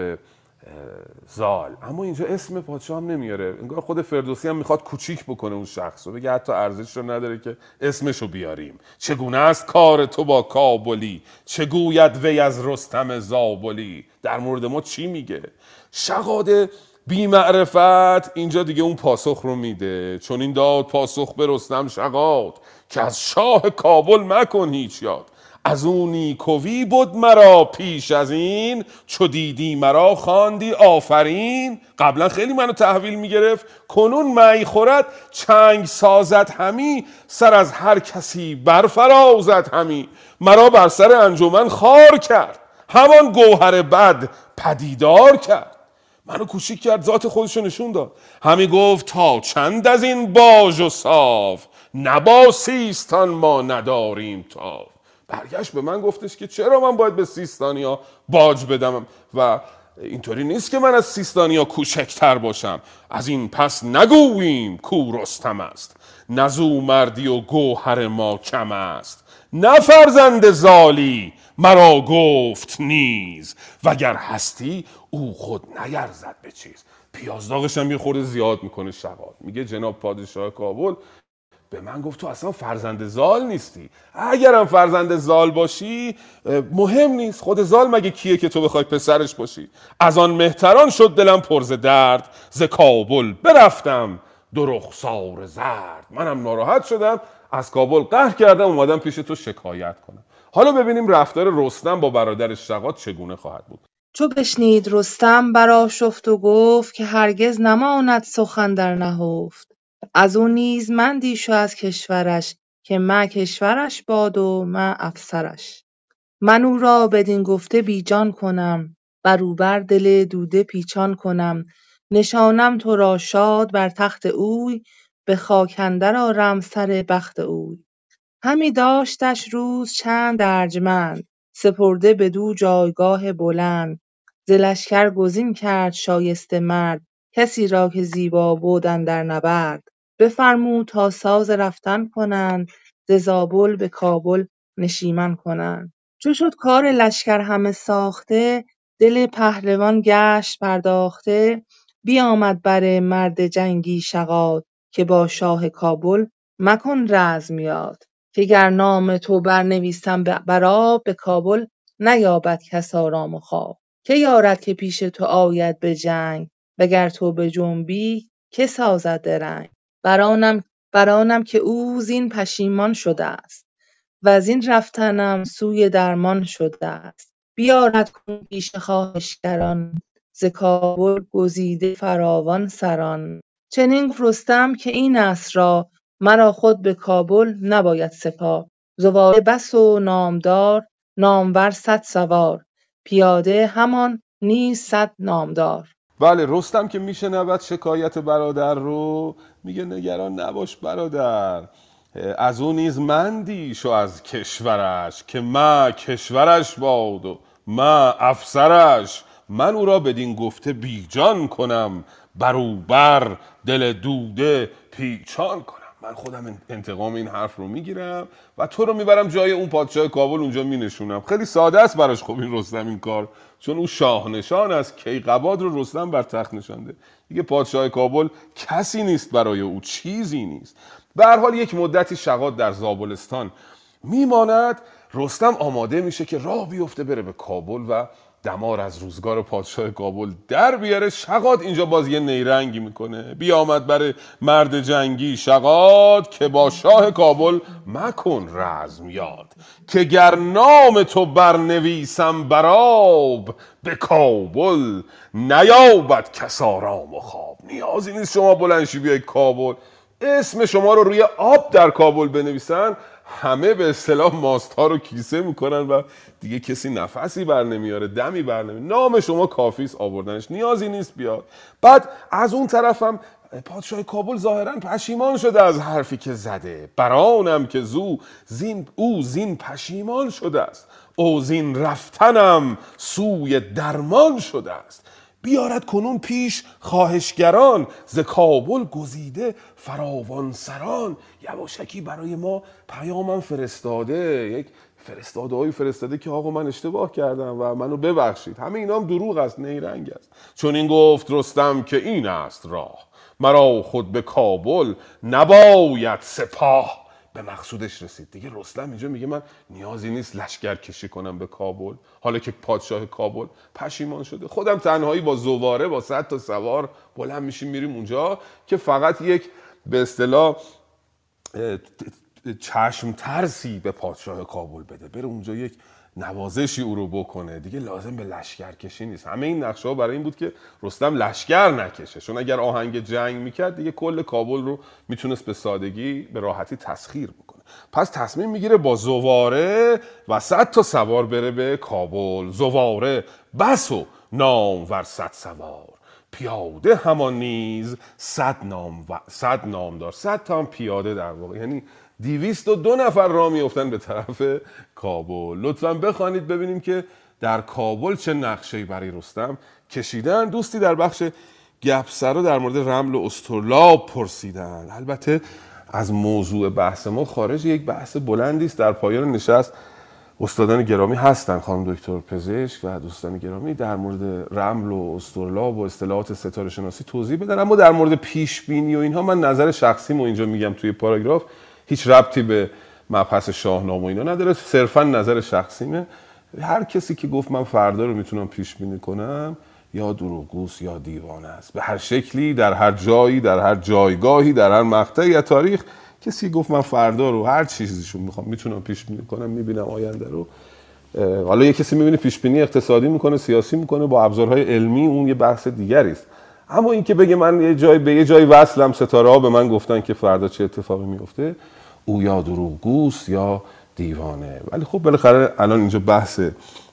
زال، اما اینجا اسم پادشاه هم نمیاره. انگار خود فردوسی هم میخواد کوچیک بکنه اون شخص رو، بگه حتی ارزش رو نداره که اسمش رو بیاریم. چگونه است کار تو با کابلی، چه گوید وی از رستم زابلی. در مورد ما چی میگه؟ شغاد بی معرفت اینجا دیگه اون پاسخ رو میده. چون این داد پاسخ به رستم شغاد که از شاه کابل مکن هیچ یاد، از اونی کوی بود مرا پیش از این، چو دیدی مرا خواندی آفرین. قبلا خیلی منو تحویل میگرفت، کنون می خورد چنگ سازد همی، سر از هر کسی برفرازد همی. مرا بر سر انجمن خار کرد، همان گوهر بد پدیدار کرد. منو کوچیک کرد، ذات خودشو نشون داد. همی گفت تا چند از این باج و صاف، نبا سیستان ما نداریم تا. برگشت به من گفتش که چرا من باید به سیستانیا باج بدم و اینطوری نیست که من از سیستانیا کوچکتر باشم. از این پس نگوییم کو رستم است، نزو مردی و گوهر ما کم است. نه فرزند زالی مرا گفت نیز، وگر هستی او خود نیرزد به چیز. پیازداغش هم یه خورده زیاد میکنه شغاد، میگه جناب پادشاه کابل به من گفت تو اصلا فرزند زال نیستی، اگرم فرزند زال باشی مهم نیست. خود زال مگه کیه که تو بخوای پسرش باشی. از آن مهتران شد دلم پر ز درد، ز کابل برفتم دو رخسار زرد. منم ناراحت شدم، از کابل قهر کردم، اومدم پیش تو شکایت کنم. حالا ببینیم رفتار رستم با برادر شغاد چگونه خواهد بود. چو بشنید رستم برآشفت و گفت، که هرگز نماند سخن در نهفت. از او نیز مندی شو از کشورش، که من کشورش باد و من افسرش. من او را بدین گفته بیجان کنم، بر او بر دل دوده پیچان کنم. نشانم تو را شاد بر تخت اوی، به خاک اندر آرم سر بخت اوی. همی داشتش روز چند ارجمند، سپرده بدو جایگاه بلند. ز لشکر گزین کرد شایسته مرد، کسی را که زیبا بود اندر نبرد. بفرمود تا ساز رفتن کنند، ز زابل به کابل نشیمن کنند. چو شد کار لشکر همه ساخته، دل پهلوان گشت پرداخته. بیامد بر مرد جنگی شغاد، که با شاه کابل مکن رزم یاد. که گر نام تو برنویسم بر آب، به کابل نیابد کس آرام و خواب. که یارد که پیش تو آید به جنگ، وگر تو به جنبی که سازد درنگ. برانم بر آنم که او زین پشیمان شده است و زین رفتنم سوی درمان شده است. بیارد کن پیش خواهشگران، ز کابل گزیده فراوان سران. چنین رستم که این اسرا، مرا خود به کابل نباید سپاه. زواره بس و نامدار، نامور 100 سوار، پیاده همان نیز 100 نامدار. بله، رستم که میشنود شکایت برادر رو، میگه نگران نباش برادر، از او نیز مندیش و از کشورش، که ما کشورش باد و ما افسرش. من او را بدین گفته بیجان کنم، بروبر دل دوده پیچان کنم. من خودم انتقام این حرف رو میگیرم و تو رو میبرم جای اون پادشاه کابل، اونجا مینشونم. خیلی ساده است براش خب این رستم این کار، چون او شاه نشان است. کیقباد رو رستم بر تخت نشانده، دیگه پادشاه کابل کسی نیست برای او، چیزی نیست. به هر حال یک مدتی شغاد در زابلستان میماند. رستم آماده میشه که راه بیفته بره به کابل و دمار از روزگار پادشاه کابل در بیاره. شغاد اینجا باز یه نیرنگی میکنه، بیامد بر مرد جنگی شغاد، که با شاه کابل مکن رزم یاد، که گر نام تو برنویسم براب، به کابل نیابد کس آرام و خواب. نیازی نیست شما بلندشی بیای کابل، اسم شما رو روی آب در کابل بنویسن، همه به اصطلاح ماست‌ها رو کیسه میکنن و دیگه کسی نفسی بر نمیاره، دمی بر نمیاره. نام شما کافیست آوردنش، نیازی نیست بیاد. بعد از اون طرف هم پادشاه کابل ظاهرا پشیمان شده از حرفی که زده. برانم که زین پشیمان شده است، او زین رفتنم سوی درمان شده است. بیارد کنون پیش خواهشگران، ز کابل گزیده فراوان سران. یواشکی برای ما پیامم فرستاده، یک فرستاده‌ای فرستاده که آقا من اشتباه کردم و منو ببخشید. همه اینا هم دروغ است، نیرنگ است. چون این گفت رستم که این است راه، مرا خود به کابل نباید سپاه. به مقصودش رسید دیگه. رستم اینجا میگه من نیازی نیست لشگر کشی کنم به کابل، حالا که پادشاه کابل پشیمان شده. خودم تنهایی با زواره با 100 تا سوار بلند میشیم میریم اونجا که فقط یک به اصطلاح چشم ترسی به پادشاه کابل بده، بره اونجا یک نوازشی او رو بکنه، دیگه لازم به لشگر کشی نیست. همه این نقشه ها برای این بود که رستم لشگر نکشه، چون اگر آهنگ جنگ میکرد دیگه کل کابل رو میتونست به سادگی به راحتی تسخیر بکنه. پس تصمیم میگیره با زواره و 100 تا سوار بره به کابل. زواره بس و نامور 100 سوار، پیاده همان نیز 100 نامدار. 100 تا هم پیاده در واقع، یعنی 202 نفر را میافتن به طرف کابل. لطفاً بخوانید ببینیم که در کابل چه نقشه‌ای برای رستم کشیدن. دوستی در بخش گپسرا در مورد رمل و استرلاب پرسیدن. البته از موضوع بحث ما خارج، یک بحث بلندی است. در پایان نشست استادان گرامی هستند، خانم دکتر پزشک و دوستان گرامی، در مورد رمل و استرلاب و اصطلاحات ستاره شناسی توضیح بدن. اما در مورد پیش بینی و اینها من نظر شخصیمو اینجا میگم توی پاراگراف، هیچ ربطی به مبحث شاهنامه و اینا نداره، صرفا نظر شخصیمه. هر کسی که گفت من فردا رو میتونم پیش بینی کنم، یا دروغگوست یا دیوانه است. به هر شکلی، در هر جایی، در هر جایگاهی، در هر مقطعی از تاریخ، کسی گفت من فردا رو هر چیزیشو میخوام میتونم پیش بینی کنم، میبینم آینده رو. حالا یه کسی میبینه پیش بینی اقتصادی میکنه، سیاسی میکنه با ابزارهای علمی، اون یه بحث دیگری است. اما اینکه بگه من یه جای وصلم، ستاره‌ها به من گفتن که فردا چه اتفاقی میفته، او یا دروغگوست یا دیوانه. ولی خب بالاخره الان اینجا بحث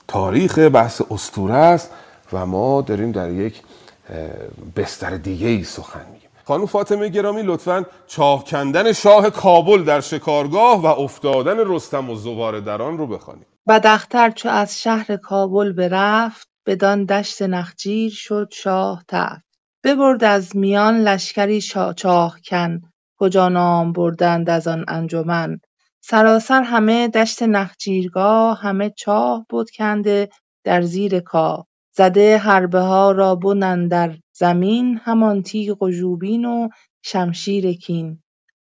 تاریخه، بحث اسطوره است و ما داریم در یک بستر دیگه‌ای سخن میگیم. خانم فاطمه گرامی لطفاً چاه کندن شاه کابل در شکارگاه و افتادن رستم و زواره در آن رو بخوانید. بعد اختر چو از شهر کابل برفت، بدان دشت نخجیر شد شاه تفت. ببرد از میان لشکری چاه کن، کجا نام بردند از آن انجمن. سراسر همه دشت نخجیرگاه، همه چاه بود کنده در زیر کاه. زده حربه ها را بنند در زمین، همان تیغ و ژوبین و شمشیر کین.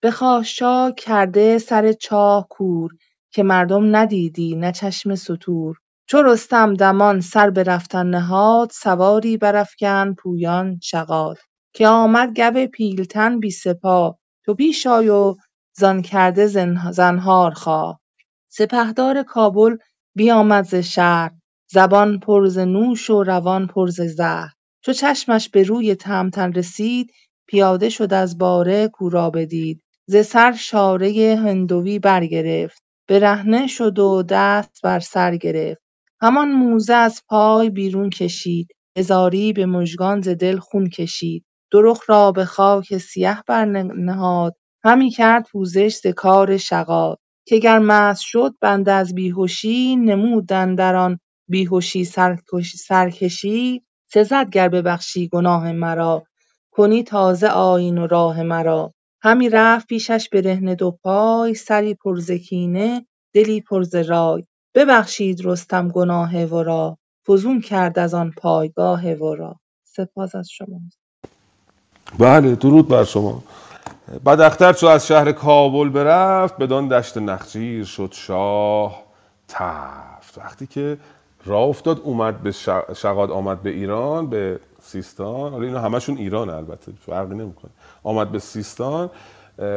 بخواست شاه کرده سر چاه کور، که مردم ندیدی نه چشم ستور. چو رستم دمان سر به رفتن نهاد، سواری برافکن پویان شغاد. که آمد گو پیلتن بی سپاه، تو پیش آی و زان کرده زنهار خواه. سپهدار کابل بیامد ز شهر، زبان پر ز نوش و روان پر ز زهر. چو چشمش به روی تهمتن رسید، پیاده شد از باره کو را بدید. ز سر شاره هندوی برگرفت، برهنه شد و دست بر سر گرفت. همان موزه از پای بیرون کشید، هزاری به مژگان ز دل خون کشید. درخ را به خاک سیه بر نهاد، همی کرد پوزش ز کار شغاد. که گر مست شد بنده از بیهوشی، نمود اندر آن بیهوشی سرکشی. سزد گر ببخشی گناه مرا، کنی تازه آیین و راه مرا. همی رفت پیشش برهنه دو پای، سری پر ز کینه دلی پر ز رای. ببخشید رستم گناه ورا، فزون کرد از آن پایگاه ورا. سپاس از شما. بله، درود بر شما. بعد اختر چو از شهر کابل برفت، بدان دشت نخچیر شد شاه تفت. وقتی که راه افتاد اومد به شغاد، آمد به ایران، به سیستان. حالا اینا همشون ایران، البته فرقی نمیکنه. آمد به سیستان،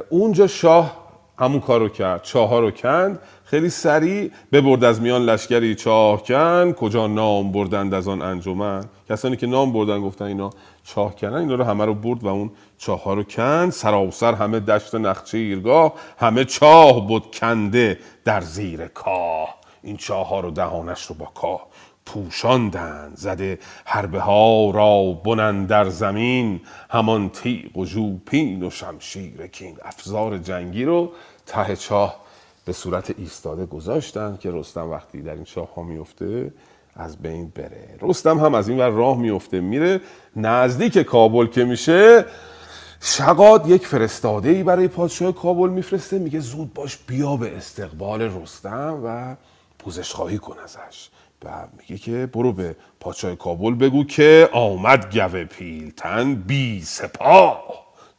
اونجا شاه همون کارو کرد، چاها رو کند. خیلی سریع ببرد از میان لشکری چاه کن، کجا نام بردند از آن انجمن. کسانی که نام بردن گفتن اینا چاه کنن، اینا رو همه رو برد و اون چاه ها رو کند. سراسر همه دشت نخچیرگاه، همه چاه بود کنده در زیر کاه. این چاه ها رو دهانش رو با کاه پوشاندن، زده حربه ها را بنن در زمین. همان تیغ و ژوپین و شمشیر کین، افزار جنگی رو ته چاه به صورت ایستاده گذاشتن که رستم وقتی در این چاه ها میفته از بین بره. رستم هم از این ور راه میفته میره. نزدیک کابل که میشه، شغاد یک فرستاده ای برای پادشاه کابل میفرسته، میگه زود باش بیا به استقبال رستم و پوزش خواهی کن ازش. و میگه که برو به پادشاه کابل بگو که آمد گوه پیلتن بی سپاه،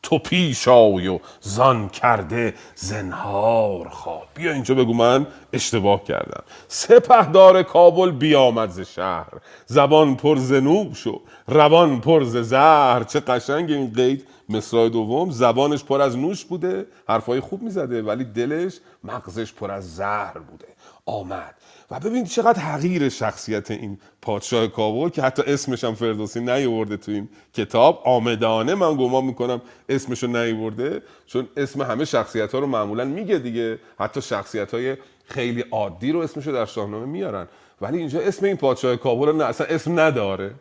تو پیش آی و زان کرده زنهار خواه. بیا اینجا بگو من اشتباه کردم. سپهدار کابل بیامد ز شهر، زبان پر ز نوش و روان پر ز زهر. چه قشنگ این قید مصرای دوم، زبانش پر از نوش بوده، حرفای خوب میزده، ولی دلش مغزش پر از زهر بوده. آمد و ببین چقدر حقیر شخصیت این پادشاه کابل که حتی اسمش هم فردوسی نیاورده تو این کتاب. آمدانه من گمان میکنم اسمشو نیاورده، چون اسم همه شخصیت ها رو معمولا میگه دیگه. حتی شخصیت های خیلی عادی رو اسمشو در شاهنامه میارن، ولی اینجا اسم این پادشاه کابل رو اصلا اسم نداره.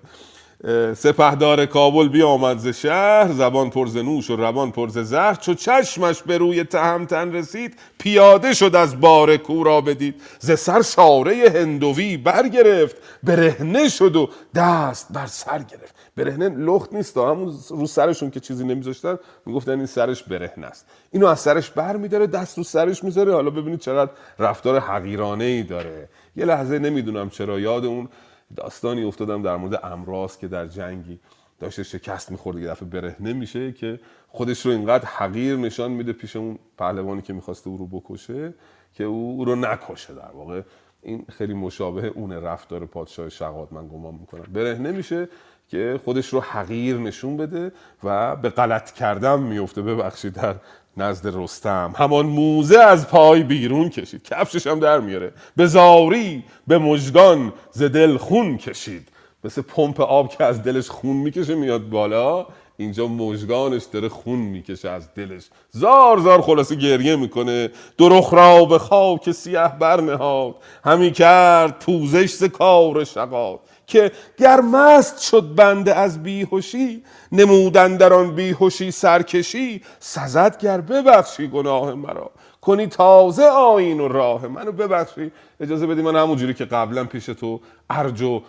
سپهدار کابل بیامد ز شهر، زبان پر ز نوش و روان پر ز زهر. چو چشمش به روی تهمتن رسید، پیاده شد از باره کو را بدید. ز سر شاره هندوی برگرفت، برهنه شد و دست بر سر گرفت. برهنه لخت نیست، همون رو سرشون که چیزی نمیذاشتن میگفتن این سرش برهنه است. اینو از سرش بر میداره، دست رو سرش میذاره. حالا ببینید چقدر رفتار حقیرانه‌ای داره. یه لحظه نمیدونم چرا یاد اون داستانی افتادم در مورد امراض که در جنگی داشته شکست می‌خورد، یه دفعه برهنه میشه، که خودش رو اینقدر حقیر نشان میده پیش اون پهلوانی که می‌خواسته او رو بکشه که او رو نکشه. در واقع این خیلی مشابه اون رفتار پادشاه شغاد من گمان می‌کنم. برهنه میشه که خودش رو حقیر نشون بده و به غلط کردن میفته، ببخشید، در نزد رستم. همان موزه از پای بیرون کشید، کفشش هم در میاره، به زاری به مژگان ز دل خون کشید. مثل پمپ آب که از دلش خون میکشه میاد بالا، اینجا مژگانش داره خون میکشه از دلش. زار زار خلاصه گریه میکنه. درخ را به خاک سیه برنهاد، همی کرد پوزش ز کار شغاد. که گر مست شد بنده از بیهوشی، نمودن در آن بیهوشی سرکشی. سزد گر ببخشی گناه مرا، کنی تازه آیین و راه. منو ببخشی، اجازه بدی من همونجوری که قبلا پیش تو ارج و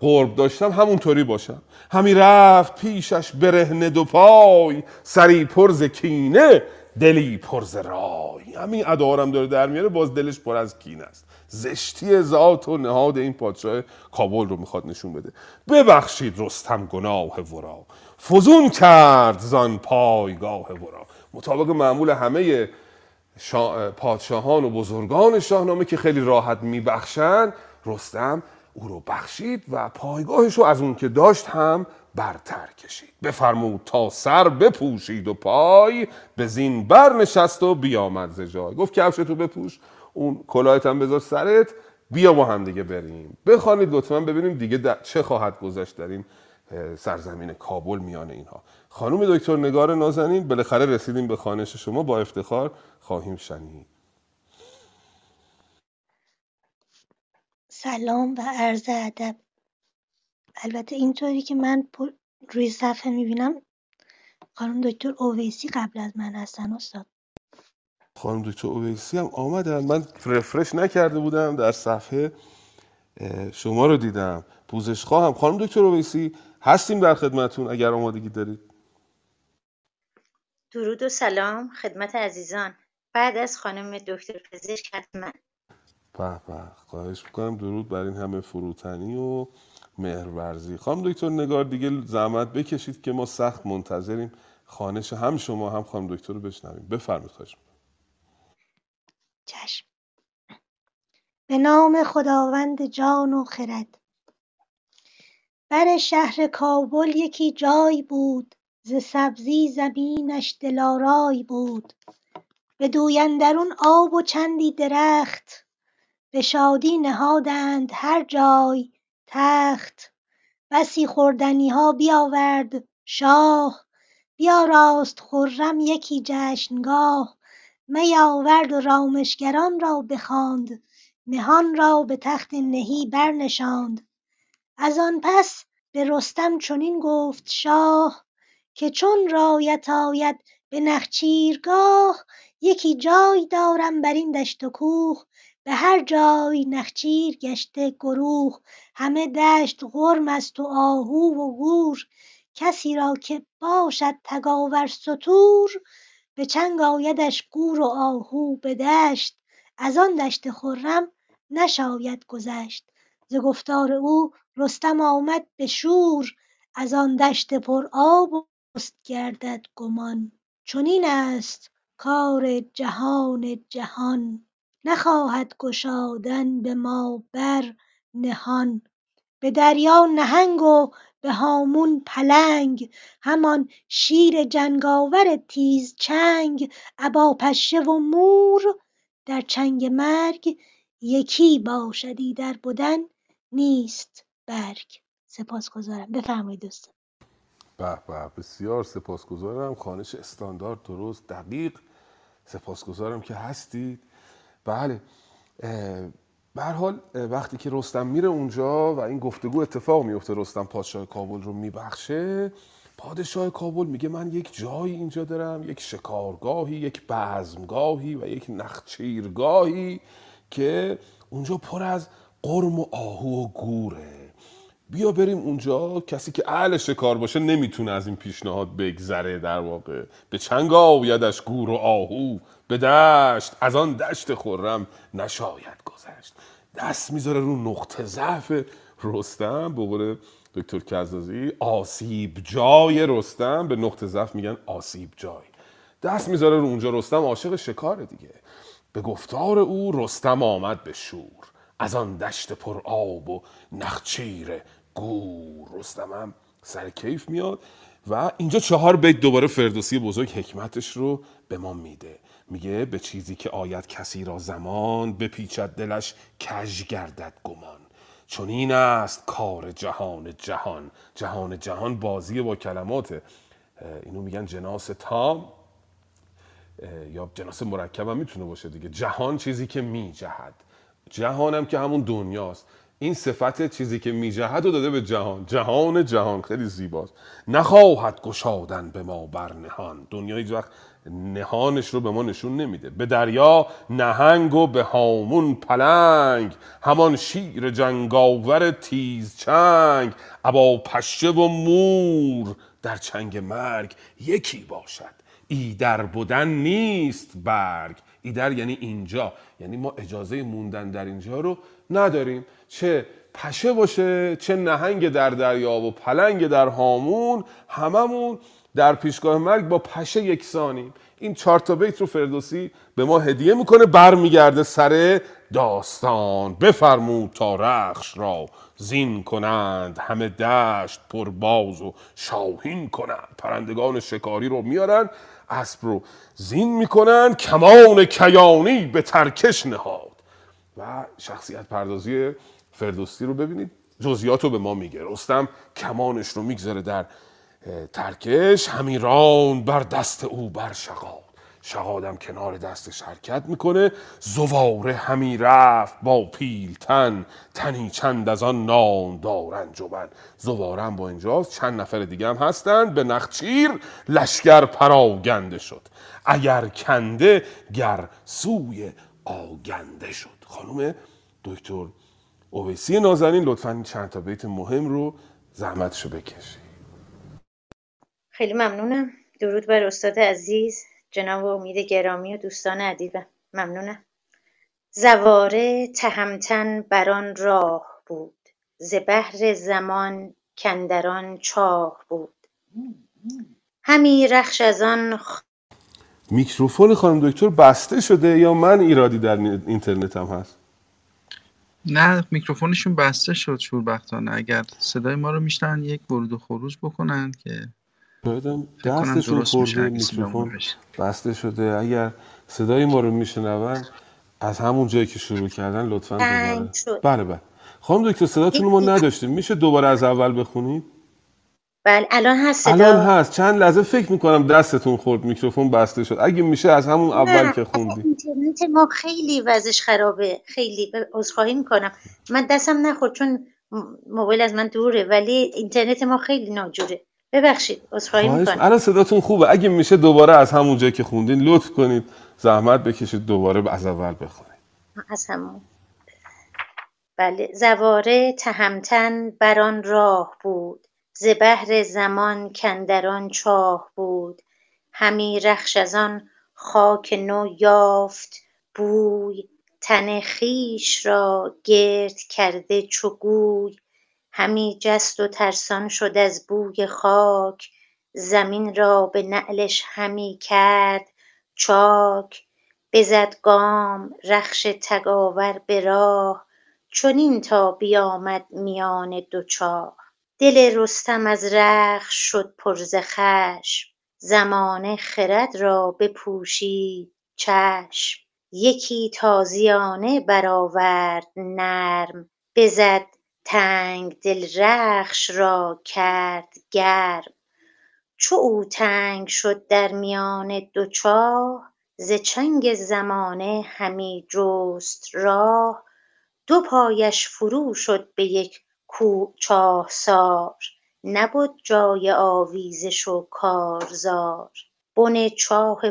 قرب داشتم همونطوری باشم. همی رفت پیشش برهنه دو پای، سری پر ز کینه دلی پر ز رای. همین ادارم داره در میاره، باز دلش پر از کینه است. زشتی ذات و نهاد این پادشاه کابل رو میخواد نشون بده. ببخشید رستم گناه ورا، فزون کرد زان پایگاه ورا. مطابق معمول همه پادشاهان و بزرگان شاهنامه که خیلی راحت میبخشن، رستم او رو بخشید و پایگاهش رو از اون که داشت هم برتر کشید. بفرمود تا سر بپوشید و پای به زین برنشست و بیامد ز جای. گفت کفشتو بپوش، اون کلاهت هم بذار سرت، بیا با هم دیگه بریم. بخوانید لطفاً ببینیم دیگه چه خواهد گذشت در این سرزمین کابل میان اینها. خانم دکتر نگار نازنین، بالاخره رسیدیم به خانش شما، با افتخار خواهیم شنید. سلام و عرض ادب. البته اینطوری که من روی صفحه میبینم خانم دکتر اویسی قبل از من هستن استاد. خانم دکتر اویسی هم آمدن، من رفرش نکرده بودم، در صفحه شما رو دیدم. پوزش خواهم. خانم دکتر اویسی هستیم در خدمتون اگر آمادگی دارید. درود و سلام خدمت عزیزان. بعد از خانم دکتر پزشک حتما. به به، خواهش میکنم. درود بر این همه فروتنی و مهرورزی. خانم دکتر نگار دیگه زحمت بکشید که ما سخت منتظریم خانش هم شما هم خانم دکتر رو بشنویم. بفرمایید. خواهش میکنم. چشم. به نام خداوند جان و خرد. بر شهر کابل یکی جای بود، ز سبزی زمینش دلارای بود. به دوی اندرون آب و چندی درخت، به شادی نهادند هر جای تخت. بسی خوردنی ها بیاورد شاه، بیاراست خرم یکی جشنگاه. می آورد و رامشگران را بخواند، مهان را به تخت نهی برنشاند. از آن پس به رستم چنین گفت شاه، که چون رایت آید به نخچیرگاه. یکی جای دارم بر این دشت و کوه، به هر جای نخچیر گشته گروه. همه دشت غرم است و آهو و گور، کسی را که باشد تگاور ستور. به چنگ آیدش گور و آهو به دشت، از آن دشت خرم نشاید گذشت. ز گفتار او رستم آمد به شور، از آن دشت پر آب و پست گردد گمان. چنین است کار جهان جهان، نخواهد گشادن به ما بر نهان. به دریا نهنگ و به هامون پلنگ، همان شیر جنگاور تیز چنگ. ابا پشه و مور در چنگ مرگ، یکی باشدی در بدن نیست برگ. سپاسگزارم. بفرمایید دوستم. به به، بسیار سپاسگزارم. خوانش استاندارد، درست، دقیق. سپاسگزارم که هستید. بله، به هر حال وقتی که رستم میره اونجا و این گفتگو اتفاق میفته، رستم پادشاه کابل رو میبخشه. پادشاه کابل میگه من یک جایی اینجا دارم، یک شکارگاهی، یک بزمگاهی و یک نخچیرگاهی که اونجا پر از قرم و آهو و گوره. بیا بریم اونجا. کسی که اهل شکار باشه نمیتونه از این پیشنهاد بگذره. در واقع به چنگ آویدش گور و آهو به دشت، از آن دشت خرم نشاید گذشت. دست میذاره رو نقطه ضعف رستم. به قول دکتر کزازی آسیب جای رستم، به نقطه ضعف میگن آسیب جای. دست میذاره رو اونجا. رستم عاشق شکاره دیگه. به گفتار او رستم آمد به شور، از آن دشت پر آب و نخچیر گور. رستم هم سر کیف میاد و اینجا 4 بیت دوباره فردوسی بزرگ حکمتش رو به ما میده. میگه به چیزی که آید کسی را زمان، بپیچد دلش کژ گردد گمان. چون این است کار جهان جهان. جهان جهان بازی با کلماته. اینو میگن جناس تام یا جناس مرکب هم میتونه باشه دیگه. جهان چیزی که میجهد، جهانم که همون دنیاست. این صفت چیزی که میجهد و داده به جهان. جهان جهان خیلی زیباست. نخواهد گشادن به ما بر نهان. دنیا هیچ وقت نهانش رو به ما نشون نمیده. به دریا نهنگ و به هامون پلنگ، همان شیر جنگاور تیز چنگ. ابا پشه و مور در چنگ مرگ، یکی باشد ایدر بودن نیست برگ. ایدر یعنی اینجا، یعنی ما اجازه موندن در اینجا رو نداریم. چه پشه باشه، چه نهنگ در دریا و پلنگ در هامون، هممون در پیشگاه مرگ با پشه یکسانیم. این 4 تا بیت رو فردوسی به ما هدیه میکنه، برمیگرده سر داستان. بفرمود تا رخش را زین کنند، همه دشت پرباز و شاهین کنند. پرندگان شکاری رو میارن، اسب رو زین میکنند، کمان کیانی به ترکش نهاد. و شخصیت پردازی فردوسی رو ببینید، جزئیات رو به ما میگه. رستم کمانش رو میگذاره در ترکش، همیران بر دست او بر شغاد، شغادم کنار دستش حرکت میکنه. زواره همی رفت با پیلتن، تنی چند از آن نام دارن جبن. زواره هم با اینجاست، چند نفر دیگه هم هستن. به نخچیر لشگر پراگنده شد، اگر کنده گر سوی آگنده شد. خانم دکتر اویسی نازنین، لطفاً چند تا بیت مهم رو زحمتشو بکشی. خیلی ممنونم. درود بر استاد عزیز، جناب امید گرامی و دوستان ادیبم. ممنونم. زواره تهمتن بران راه بود، ز بحر زمان کندران چاه بود. همی رخش از آن میکروفون خانم دکتر بسته شده یا من ایرادی در اینترنت هم هست؟ نه، میکروفونشون بسته شد شوربختانه. اگر صدای ما رو میشنن یک ورود و خروج بکنن که بایدم دستشون خورده میکروفون بسته شده. اگر صدای ما رو میشنون از همون جایی که شروع کردن لطفاً دوباره. بله بله خانم دکتر، صداتون ما نداشتیم، میشه دوباره از اول بخونید؟ بله الان هست صدا. الان هست. چند لحظه فکر میکنم دستتون خورد، میکروفون بسته شد. اگه میشه از همون اول که خوندید. اینترنت ما خیلی وضعش خرابه، خیلی عذرخواهی میکنم. من دستم نخورد چون موبایل از من دوره، ولی اینترنت ما خیلی ناجوره، ببخشید، عذرخواهی میکنم. الان صداتون خوبه. اگه میشه دوباره از همون جایی که خوندین لطف کنید، زحمت بکشید دوباره از اول بخونید. از همون. بله، زواره تهمتن بران راه بود، ز بحر زمان کندران چاه بود. همی رخش از آن خاک نو یافت بوی، تن خویش را گرد کرده چو گوی. همی جست و ترسان شد از بوی خاک، زمین را به نعلش همی کرد چاک. بزد گام رخش تگاور به راه، چنین تا بیامد میان دو چاه. دل رستم از رخش شد پر ز خشم، زمانه خرد را بپوشید چشم. یکی تازیانه برآورد نرم، بزد تنگ دل رخش را کرد گرم. چو او تنگ شد در میان دو چاه، ز چنگ زمانه همی جست راه. دو پایش فرو شد به یک کو چاه سار، نبود جای آویزش و کارزار. بن چاه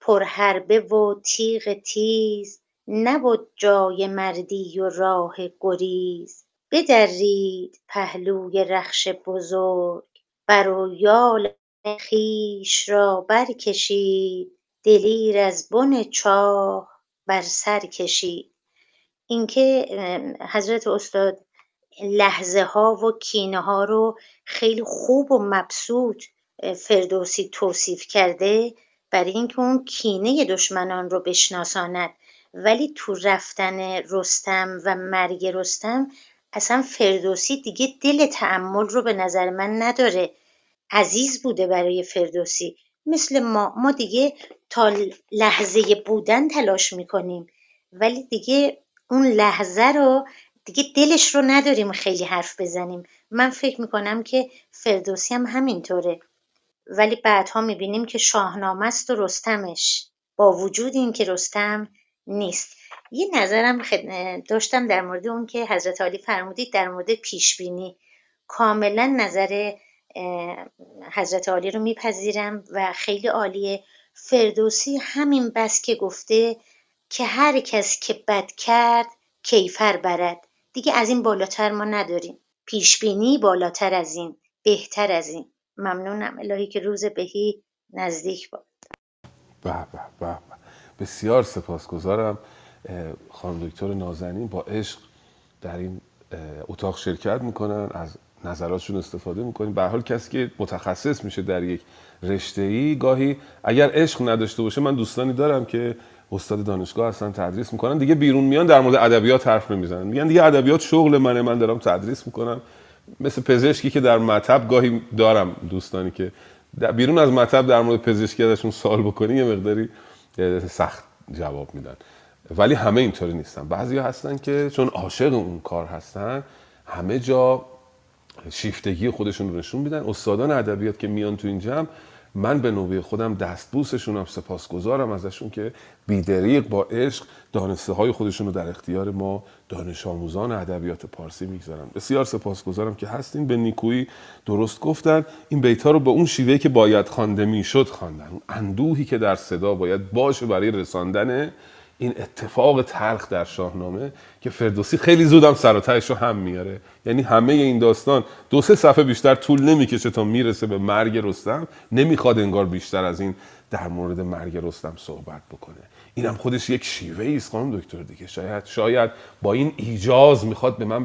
پر حربه و تیغ تیز، نبود جای مردی و راه گریز. بدرید پهلوی رخش بزرگ، بر و یال خویش را برکشید. دلیر از بن چاه بر سر کشید. اینکه حضرت استاد لحظه ها و کینه ها رو خیلی خوب و مبسوط فردوسی توصیف کرده، برای اینکه اون کینه دشمنان رو بشناساند. ولی تو رفتن رستم و مرگ رستم اصلا فردوسی دیگه دل تأمل رو به نظر من نداره. عزیز بوده برای فردوسی، مثل ما دیگه تا لحظه بودن تلاش میکنیم، ولی دیگه اون لحظه رو دیگه دلش رو نداریم خیلی حرف بزنیم. من فکر میکنم که فردوسی هم همینطوره، ولی بعدها میبینیم که شاهنامه است و رستمش، با وجود این که رستم نیست. یه نظرم داشتم در مورد اون که حضرت عالی فرمودید در مورد پیشبینی. کاملا نظر حضرت عالی رو میپذیرم و خیلی عالیه. فردوسی همین بس که گفته که هر کس که بد کرد کیفر برد، دیگه از این بالاتر ما نداریم. پیشبینی بالاتر از این، بهتر از این. ممنونم. الهی که روز بهی نزدیک باد. به به به، بسیار سپاسگزارم خانم دکتر نازنین. با عشق در این اتاق شرکت میکنن، از نظراتشون استفاده میکنیم. به هر حال کسی که متخصص میشه در یک رشته‌ای گاهی اگر عشق نداشته باشه، من دوستانی دارم که استاد دانشگاه هستن تدریس میکنن، دیگه بیرون میان در مورد ادبیات حرف نمیزنن، میگن دیگه ادبیات شغل منه، من دارم تدریس میکنم. مثل پزشکی که در مطب گاهی دارم دوستانی که بیرون از مطب در مورد پزشکی ازشون سوال بکنی یه مقداری سخت جواب میدن. ولی همه اینطوری نیستن، بعضیا هستن که چون عاشق اون کار هستن همه جا شیفتگی خودشون رو نشون میدن. استادان ادبیات که میان تو این جمع، من به نوبه خودم دستبوسشونم، سپاسگزارم ازشون که بی‌دریغ با عشق دانشه‌های خودشون رو در اختیار ما دانش آموزان ادبیات پارسی میگذارن. بسیار سپاسگزارم که هستین. به نیکویی درست گفتن، این بیت‌ها رو به اون شیوهی که باید خوانده میشد خواندن. اون اندوهی که در صدا باید باشه برای رساندن این اتفاق تلخ در شاهنامه که فردوسی خیلی زودم سر و تهش رو هم میاره. یعنی همه این داستان 2-3 صفحه بیشتر طول نمیکشه تا میرسه به مرگ رستم. نمیخواد انگار بیشتر از این در مورد مرگ رستم صحبت بکنه. اینم خودش یک شیوه ایست خانم دکتر دیگه. شاید با این ایجاز میخواد به ما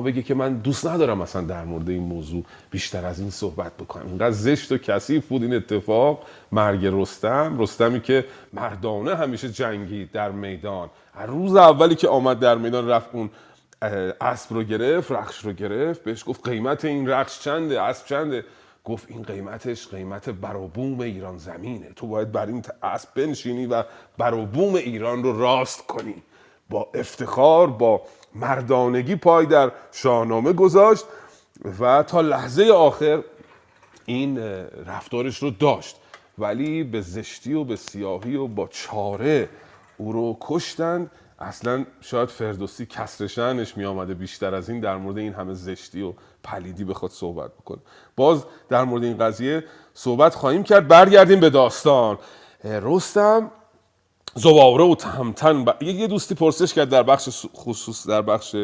بگه که من دوست ندارم اصلا در مورد این موضوع بیشتر از این صحبت بکنم. اینقدر زشت و کثیف بود این اتفاق، مرگ رستمی که مردانه همیشه جنگید در میدان. هر روز اولی که آمد در میدان، رفت اون اسب رو گرفت، رخش رو گرفت، بهش گفت قیمت این رخش چنده، اسب چنده؟ گفت این قیمتش قیمت برابوم ایران زمینه، تو باید بر این اسب بنشینی و برابوم ایران رو راست کنی. با افتخار، با مردانگی پای در شاهنامه گذاشت و تا لحظه آخر این رفتارش رو داشت، ولی به زشتی و به سیاهی و با چاره او رو کشتن. اصلا شاید فردوسی کسر شأنش می آمده بیشتر از این در مورد این همه زشتی و پلیدی بخواد صحبت بکنه. باز در مورد این قضیه صحبت خواهیم کرد. برگردیم به داستان رستم زباره و تهمتن. یه دوستی پرسش کرد در بخش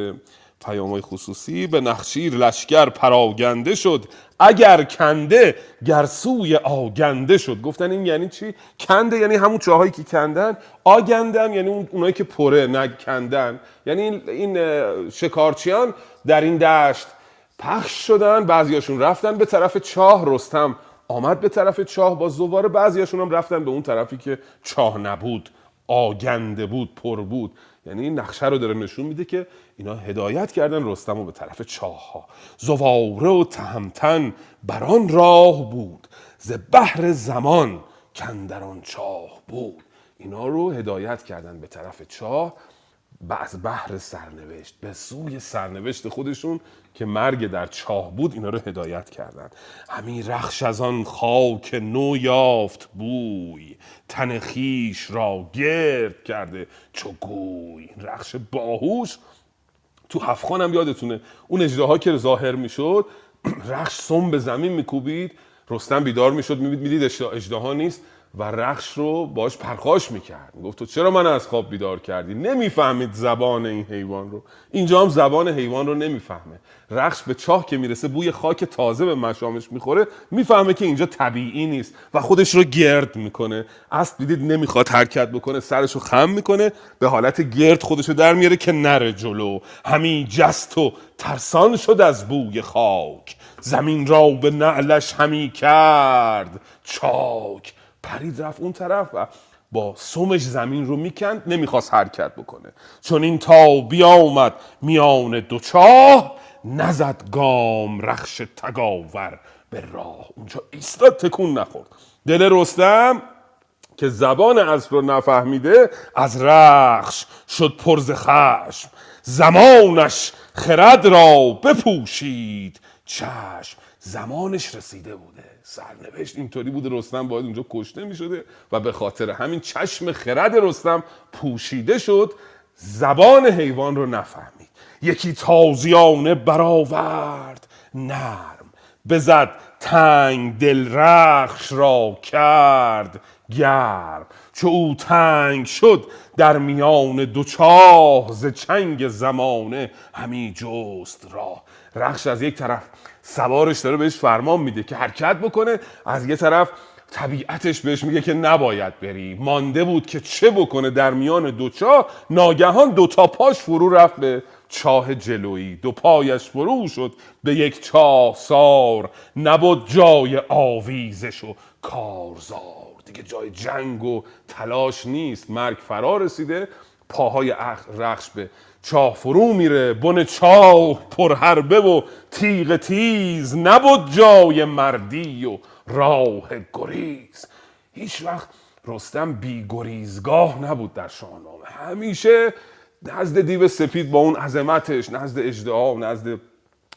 پیام‌های خصوصی: به نخچیر لشکر پراگنده شد، اگر کنده گرسوی آگنده شد. گفتن این یعنی چی؟ کنده یعنی همون چاهایی که کندن، آگندم یعنی اونایی که پره نکندن. یعنی این شکارچیان در این دشت پخش شدن، بعضیاشون رفتن به طرف چاه. رستم آمد به طرف چاه با زواره، بعضیاشون هم رفتن به اون طرفی که چاه نبود، آگنده بود، پر بود. یعنی نقشه رو داره نشون میده که اینا هدایت کردن رستم رو به طرف چاه ها. زواره و تهمتن بران راه بود، ز بحر زمان کندران چاه بود. اینا رو هدایت کردن به طرف چاه از بحر سرنوشت، به سوی سرنوشت خودشون که مرگ در چاه بود. اینا رو هدایت کردن. همین رخش از آن خاک نو یافت بوی، تن خویش را گرد کرده چو گوی. رخش باهوش تو هفخان هم یادتونه اون اژدها که ظاهر میشد، رخش سم به زمین میکوبید، رستم بیدار میشد، میدید اژدها نیست و رخش رو باش پرخاش میکرد. گفت تو چرا من از خواب بیدار کردی؟ نمیفهمید زبان این حیوان رو. اینجا هم زبان حیوان رو نمیفهمه. رخش به چاه که میرسه، بوی خاک تازه به مشامش میخوره، میفهمه که اینجا طبیعی نیست و خودش رو گرد میکنه. اسب دیدید نمیخواد حرکت بکنه، سرش رو خم میکنه، به حالت گرد خودش رو در میاره که نره جلو. همین جست و ترسان شد از بوی خاک، زمین را به نعلش همی کرد چاک. پرید رفت اون طرف و با سمش زمین رو میکند، نمیخواست حرکت بکنه. چون این تا بیامد میان دو چاه، نزد گام رخش تگاور به راه. اونجا ایستاد، تکون نخورد. دل رستم که زبان اسب رو نفهمیده از رخش شد پر ز خشم، زمانش خرد را بپوشید چشم. زمانش رسیده بوده، سرنوشت اینطوری بوده، رستم باید اونجا کشته می شده و به خاطر همین چشم خرد رستم پوشیده شد. زبان حیوان رو نفهمید. یکی تازیانه براورد نرم، بزد تنگ دل رخش را کرد گرم. چو او تنگ شد در میان دو چاه، ز چنگ زمانه همی جست راه. رخش از یک طرف سوارش داره بهش فرمان میده که حرکت بکنه، از یه طرف طبیعتش بهش میگه که نباید بری. مانده بود که چه بکنه در میان دو چاه، ناگهان دو تا پاش فرو رفت به چاه جلویی. دو پایش فرو شد به یک چاه سار، نبود جای آویزش و کارزار. دیگه جای جنگ و تلاش نیست، مرگ فرا رسیده. پاهای رخش به چاه فرو میره، بن چاه پرحربه و تیغ تیز، نبود جای مردی و راه گریز. هیچ وقت رستم بی گریزگاه نبود در شاهنامه، همیشه نزد دیو سپید با اون عظمتش، نزد اژدها، نزد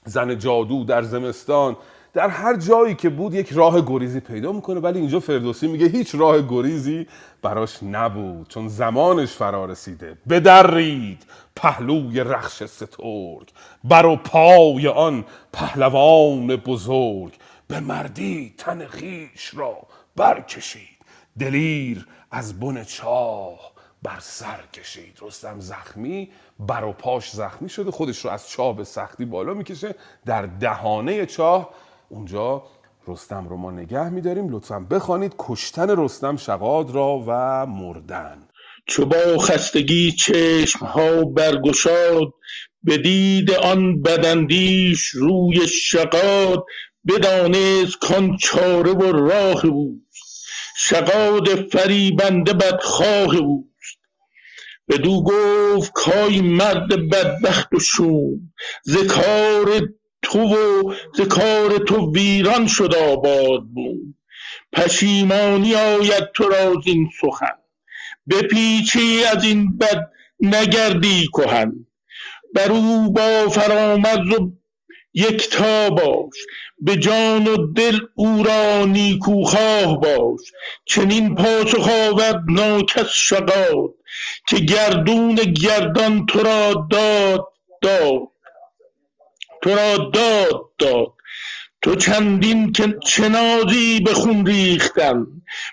زن جادو در زمستان، در هر جایی که بود یک راه گریزی پیدا میکنه. ولی اینجا فردوسی میگه هیچ راه گریزی براش نبود، چون زمانش فرا رسیده. بدرید پهلوی رخش سترگ، بر و پای آن پهلوان بزرگ. به مردی تن خویش را برکشید، دلیر از بن چاه بر سر کشید. رستم زخمی، بر و پاش زخمی شده، خودش رو از چاه به سختی بالا میکشه، در دهانه چاه. اونجا رستم رو ما نگه می‌داریم. لطفاً بخوانید کشتن رستم شغاد را و مردن. چو با خستگی چشم‌ها برگشاد، بدید آن بداندیش روی شغاد. بدانست کان چاره و راه اوست، شغاد فریبنده بدخواه اوست. بدو گفت کای مرد بدبخت و شوم، ز کار تو و ز کار تو ویران شد آباد بود. پشیمانی آید تو را زین سخن، بپیچی از این بد نگردی کهن. بر او با فرامرز و یکتا باش، به جان و دل او را نیکوخواه باش. چنین پاسخ آورد ناکس شغاد، که گردون گردان تو را داد. تو چندین چه نازی به خون ریختن،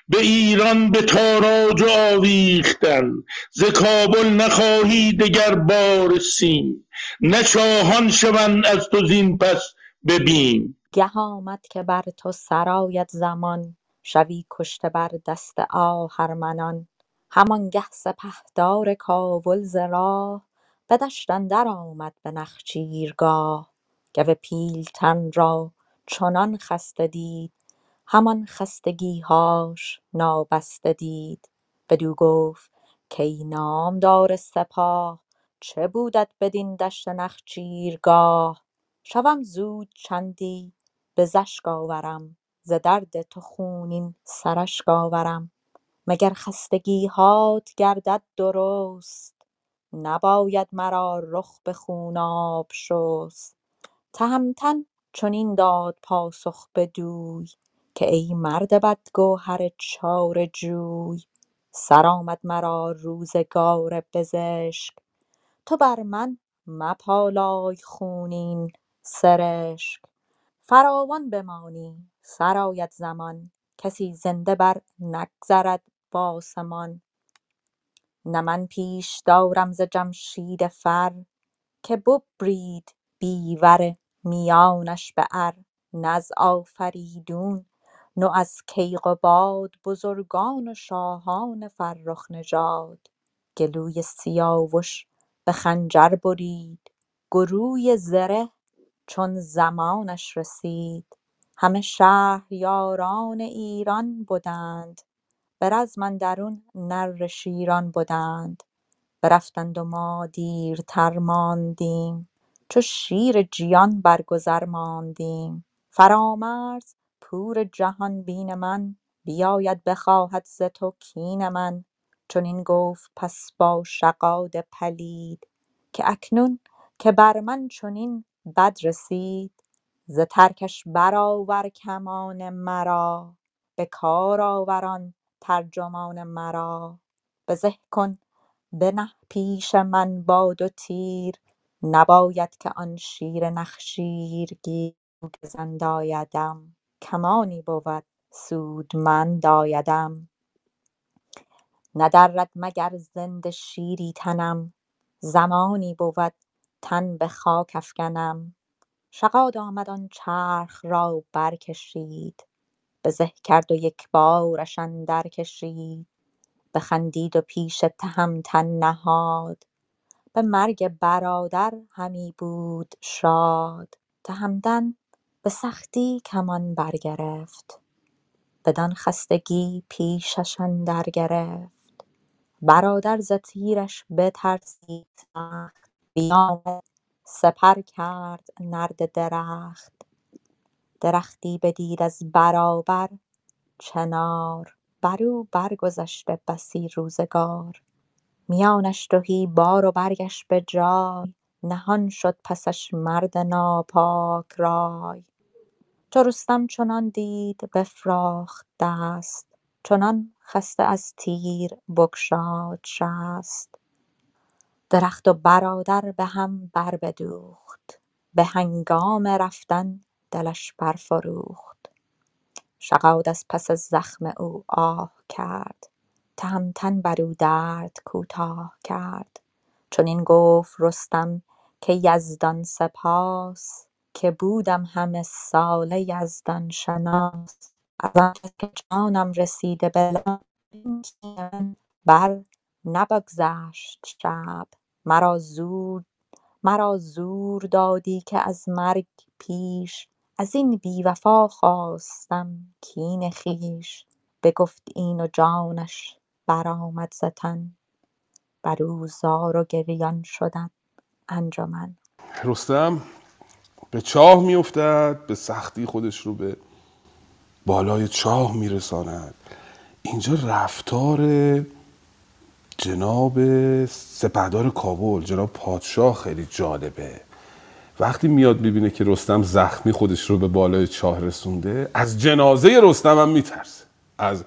به ایران به تاراج آویختن. ز کابل نخواهی دگر بار سیم، نه شاهان شوند از تو زین پس ببین. گه آمد که بر تو سرایت زمان، شوی کشته بر دست آهرمنان. همانگه سپهدار کابل ز راه، به دشت اندر آمد به نخچیرگاه. گو پیلتن را چنان خسته دید، همان خستگیهاش نابسته دید. بدو گفت کای نامدار سپاه، چه بودت بدین دشت نخچیرگاه. شوم زود چندی به زشک آورم، ز درد تو خونین سرشک آورم. مگر خستگیهات گردد درست، نباید مرا رخ به خوناب شست. تهمتن چنین داد پاسخ بدوی، که ای مرد بدگوهر چاره جوی. سر آمد مرا روزگار بزشک، تو بر من مپالای خونین سرشک. فراوان بمانی سرایت زمان، کسی زنده بر نگذرد با سمان. نه من پیش دارم ز جمشید فر، که ببرید بیور میانش به ار. نه از آفریدون نه از کیقباد، بزرگان و شاهان فرخ نژاد. گلوی سیاوش به خنجر برید، گروی زره چون زمانش رسید. همه شهریاران ایران بودند، به رزم اندرون نره شیران بودند. برفتند و ما دیرتر ماندیم، چو شیر جیان برگذر ماندیم. فرامرز پور جهان بین من، بیاید بخواهد ز تو کین من. چون این گفت پس با شغاد پلید، که اکنون که بر من چنین بد رسید. ز ترکش برآور کمان مرا، به کار آوران ترجمان مرا. بزه کن بنه پیش من باد و تیر، نباید که آن شیر نخشیر گیر. گزند آیدم کمانی بود، سودمند آیدم. ندرد مگر زنده شیری تنم، زمانی بود تن به خاک افکنم. شغاد آمد آن چرخ را برکشید، به زه کرد و یک بارش اندر کشید، بخندید و پیش تهمتن نهاد، به مرگ برادر همی بود شاد. تهمتن به سختی کمان برگرفت، بدان خستگی پیشش اندر گرفت. برادر ز تیرش بترسید سخت، بیامد سپر کرد نرد درخت. درختی بدید از برابر چنار، برو برگذشته بسی روزگار. میانش تهی بار و برگش به جای، نهان شد پسش مرد ناپاک رای. چو رستم چنان دید بفراخت دست، چنان خسته از تیر بگشاد شست. درخت و برادر به هم بر بدوخت، به هنگام رفتن دلش برفروخت. شغاد از پس زخم او آه کرد، تهمتن بر او درد کوتاه کرد. چون این گفت رستم که یزدان سپاس، که بودم همه سال یزدان شناس. از آن کس که جانم رسیده بلا، بر نبگذشت شب مرا زور دادی که از مرگ پیش. از این بی وفا خواستم کین خویش، بگفت این و جانش برآمد ز تن، بر او زار و گریان شدند انجمن. رستم به چاه میافتد، به سختی خودش رو به بالای چاه میرساند. اینجا رفتار جناب سپهدار کابل، جناب پادشاه خیلی جالبه. وقتی میاد میبینه که رستم زخمی خودش رو به بالای چاه رسونده، از جنازه رستم هم میترسه، از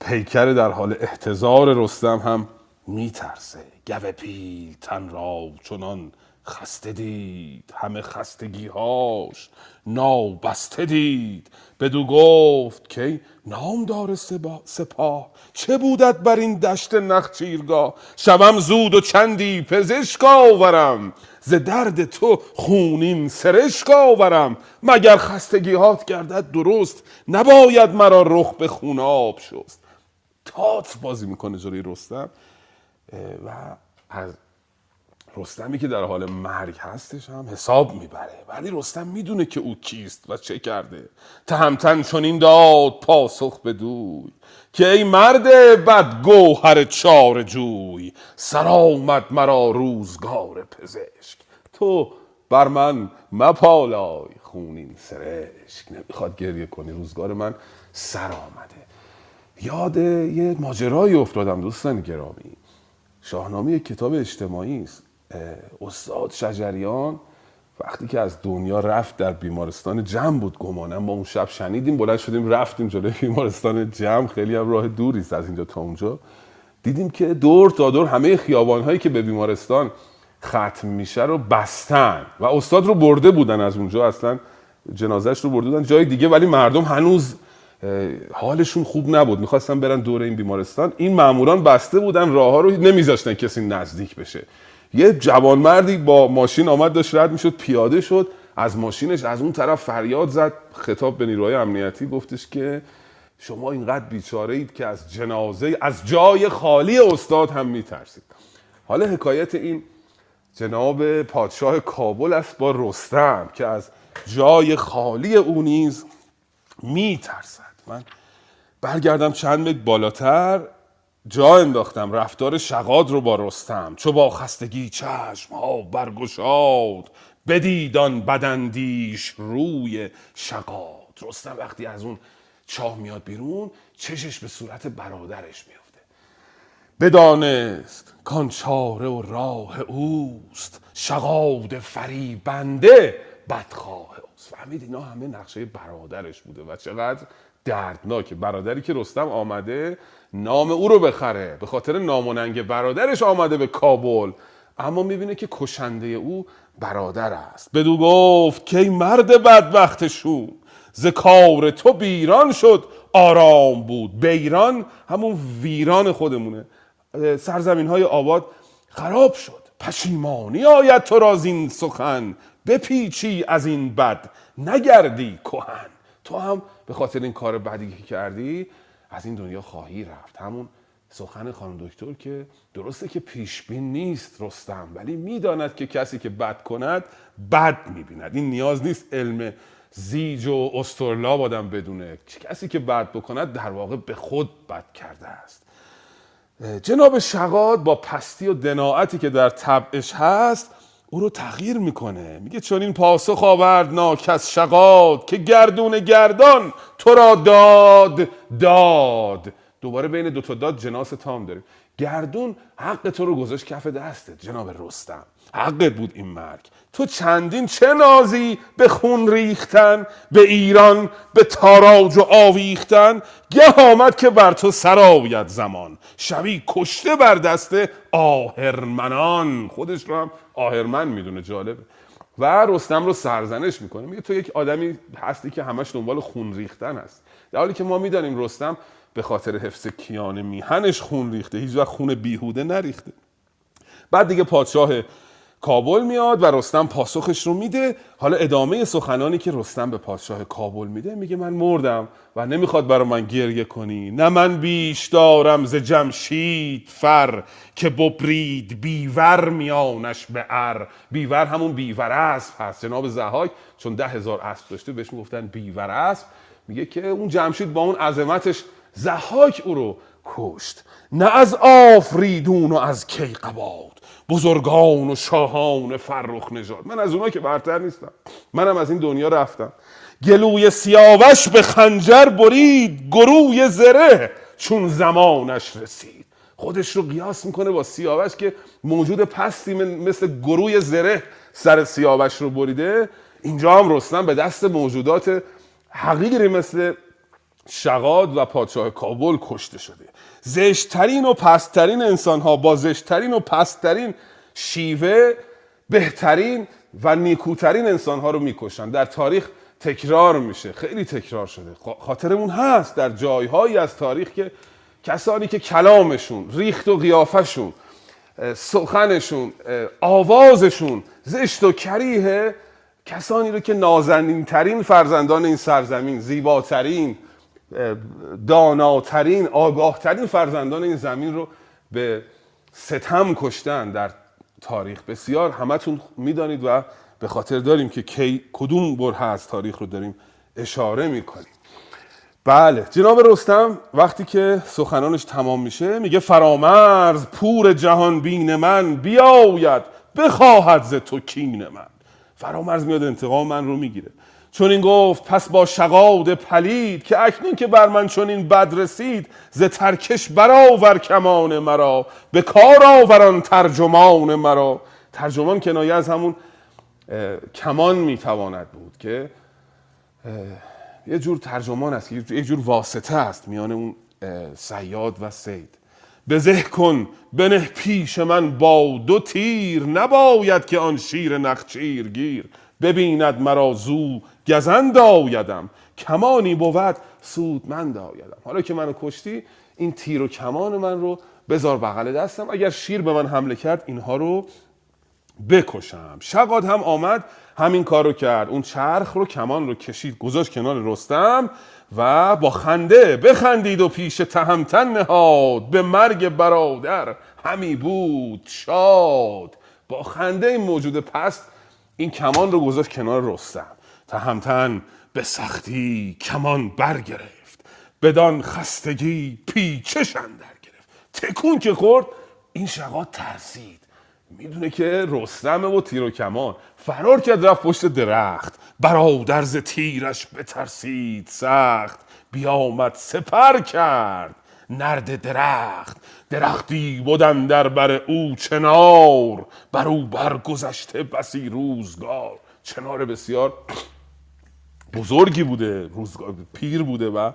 پیکر در حال احتضار رستم هم میترسه. گوه پیل تن را چنان خسته دید، همه خستگیهاش نابسته دید. بدو گفت که نامدار سپاه، چه بودت بر این دشت نخچیرگاه؟ شوم زود و چندی پزشک آورم، ز درد تو خونین سرشک آورم. مگر خستگیهات گردد درست، نباید مرا رخ به خون آب شست. تات بازی میکنه جلوی رستم و از رستمی که در حال مرگ هستش هم حساب میبره، ولی رستم میدونه که او کیست و چه کرده. تهمتن چنین داد پاسخ بدوی، که ای مرد بدگوهر چاره جوی، سرآمد مرا روزگار پزشک، تو بر من مپالای خونین سرشک. نمیخواد گریه کنی، روزگار من سر آمده. یاد یه ماجرایی افتادم دوستان گرامی. شاهنامه یک کتاب اجتماعی است. استاد شجریان وقتی که از دنیا رفت در بیمارستان جم بود گمانم، با اون شب شنیدیم، بلند شدیم رفتیم جلوی بیمارستان جم. خیلی هم راه دوری است از اینجا تا اونجا. دیدیم که دور تا دور همه خیابان‌هایی که به بیمارستان ختم میشه رو بستن و استاد رو برده بودن از اونجا، اصلا جنازه‌اش رو برده بودن جای دیگه، ولی مردم هنوز حالشون خوب نبود، میخواستن برن دور این بیمارستان. این ماموران بسته بودن راه‌ها رو، نمیذاشتن کسی نزدیک بشه. یه جوانمردی با ماشین آمد، داشت رد میشد، پیاده شد از ماشینش، از اون طرف فریاد زد، خطاب به نیروهای امنیتی گفتش که شما اینقدر بیچاره اید که از جنازه، از جای خالی استاد هم میترسید. حالا حکایت این جناب پادشاه کابل است با رستم که از جای خالی او نیز میترسد. من برگردم چند متر بالاتر، جا انداختم رفتار شغاد رو با رستم. چو با خستگی چشم ها برگشاد، بدید آن بداندیش روی شغاد. رستم وقتی از اون چاه میاد بیرون، چشش به صورت برادرش میفته. بدانست کان چاره و راه اوست، شغاد فریبنده بدخواه اوست. فهمید اینا همه نقشه برادرش بوده و چقدر دردناکه برادری که رستم آمده نام او رو بخره، به خاطر نام و ننگ برادرش آمده به کابل، اما میبینه که کشنده او برادر است. بدو گفت که ای مرد بدبخت شوم، ز کار تو بیران شد آرام بود. بیران همون ویران خودمونه، سرزمین های آباد خراب شد. پشیمانی آید تو را زین سخن، بپیچی از این بد نگردی کهن. تو هم به خاطر این کار بعدی که کردی از این دنیا خواهی رفت. همون سخن خانم دکتر که درسته که پیشبین نیست رستم، ولی میداند که کسی که بد کند بد میبیند. این نیاز نیست علم زیج و استرلاب آدم بدونه، کسی که بد بکند در واقع به خود بد کرده است. جناب شغاد با پستی و دناعتی که در طبعش هست او رو تغییر میکنه، میگه چون این پاسخ آوردناک از شغاد که گردون گردان تو را داد داد. دوباره بین دوتا داد جناس تام داریم. گردون حق تو رو گذاشت کف دستت جناب رستم، حقت بود این مرگ. تو چندین چه نازی به خون ریختن، به ایران به تاراج و آویختن. گه آمد که بر تو سراوید زمان، شبی کشته بر دست آهرمنان. خودش رو هم آهرمن میدونه، جالبه. و رستم رو سرزنش میکنه، میگه تو یک آدمی هستی که همش دنبال خون ریختن هست، در حالی که ما میدانیم رستم به خاطر حفظ کیان میهنش خون ریخته، هیچ وقت خون بیهوده نریخته. بعد دیگه پادشاه کابل میاد و رستم پاسخش رو میده. حالا ادامه سخنانی که رستم به پادشاه کابل میده، میگه من مردم و نمیخواد برای من گریه کنی، نه من بیش دارم ز جمشید فر که ببرید بیور میانش به ار. بیور همون بیور اسب هست. جناب زهاک چون 10,000 اسب داشته بهش میگفتن بیور اسب. میگه که اون جمشید با اون عظمتش زهاک او رو کشت، نه از آفریدون و از کیقباد بزرگان و شاهان فرخ نژاد. من از اونا که برتر نیستم، منم از این دنیا رفتم. گلوی سیاوش به خنجر برید، گروی زره چون زمانش رسید. خودش رو قیاس میکنه با سیاوش که موجود پستی مثل گروی زره سر سیاوش رو بریده. اینجا هم رستم به دست موجودات حقیری مثل شغاد و پادشاه کابل کشته شده. زشترین و پسترین انسانها با زشترین و پسترین شیوه بهترین و نیکوترین انسانها رو میکشن. در تاریخ تکرار میشه، خیلی تکرار شده. خاطرمون هست در جایهایی از تاریخ که کسانی که کلامشون، ریخت و قیافشون، سخنشون، آوازشون زشت و کریه، کسانی رو که نازنین ترین فرزندان این سرزمین، زیباترین، داناترین، آگاهترین فرزندان این زمین رو به ستم کشتن در تاریخ. بسیار همتون میدانید و به خاطر داریم که کی کدوم بره از تاریخ رو داریم اشاره میکنیم. بله، جناب رستم وقتی که سخنانش تمام میشه میگه فرامرز پور جهان بین من بیاید بخواهد ز تو کین من. فرامرز میاد انتقام من رو میگیره. چون این گفت پس با شغاد پلید که اکنون که بر من چون این بد رسید ز ترکش برآور کمان مرا به کار آوران ترجمان مرا. ترجمان کنایه از همون کمان میتواند بود که یه جور ترجمان است، یه جور واسطه است میان اون صیاد و صید. بزه کن بنه پیش من با دو تیر نباید که آن شیر نخچیر گیر ببیند مرا زو گزند آیدم کمانی بود سودمند آیدم. حالا که منو کشتی این تیر و کمان من رو بذار بغل دستم، اگر شیر به من حمله کرد اینها رو بکشم. شغاد هم آمد همین کار رو کرد، اون چرخ رو کمان رو کشید گذاشت کنار رستم و با خنده بخندید و پیش تهمتن نهاد به مرگ برادر همی بود شاد. با خنده این موجود پست این کمان رو گذاشت کنار رستم. تهمتن به سختی کمان برگرفت بدان خستگی پیچش اندر گرفت. تکون که خورد این شغاد ترسید، میدونه که رستم و تیر و کمان، فرار کرد رفت پشت درخت. برادر ز تیرش بترسید سخت بیامد سپر کرد نرد درخت. درختی بودن در بر او چنار بر او برگذشته بسی روزگار. چنار بسیار بزرگی بوده، روزگار پیر بوده و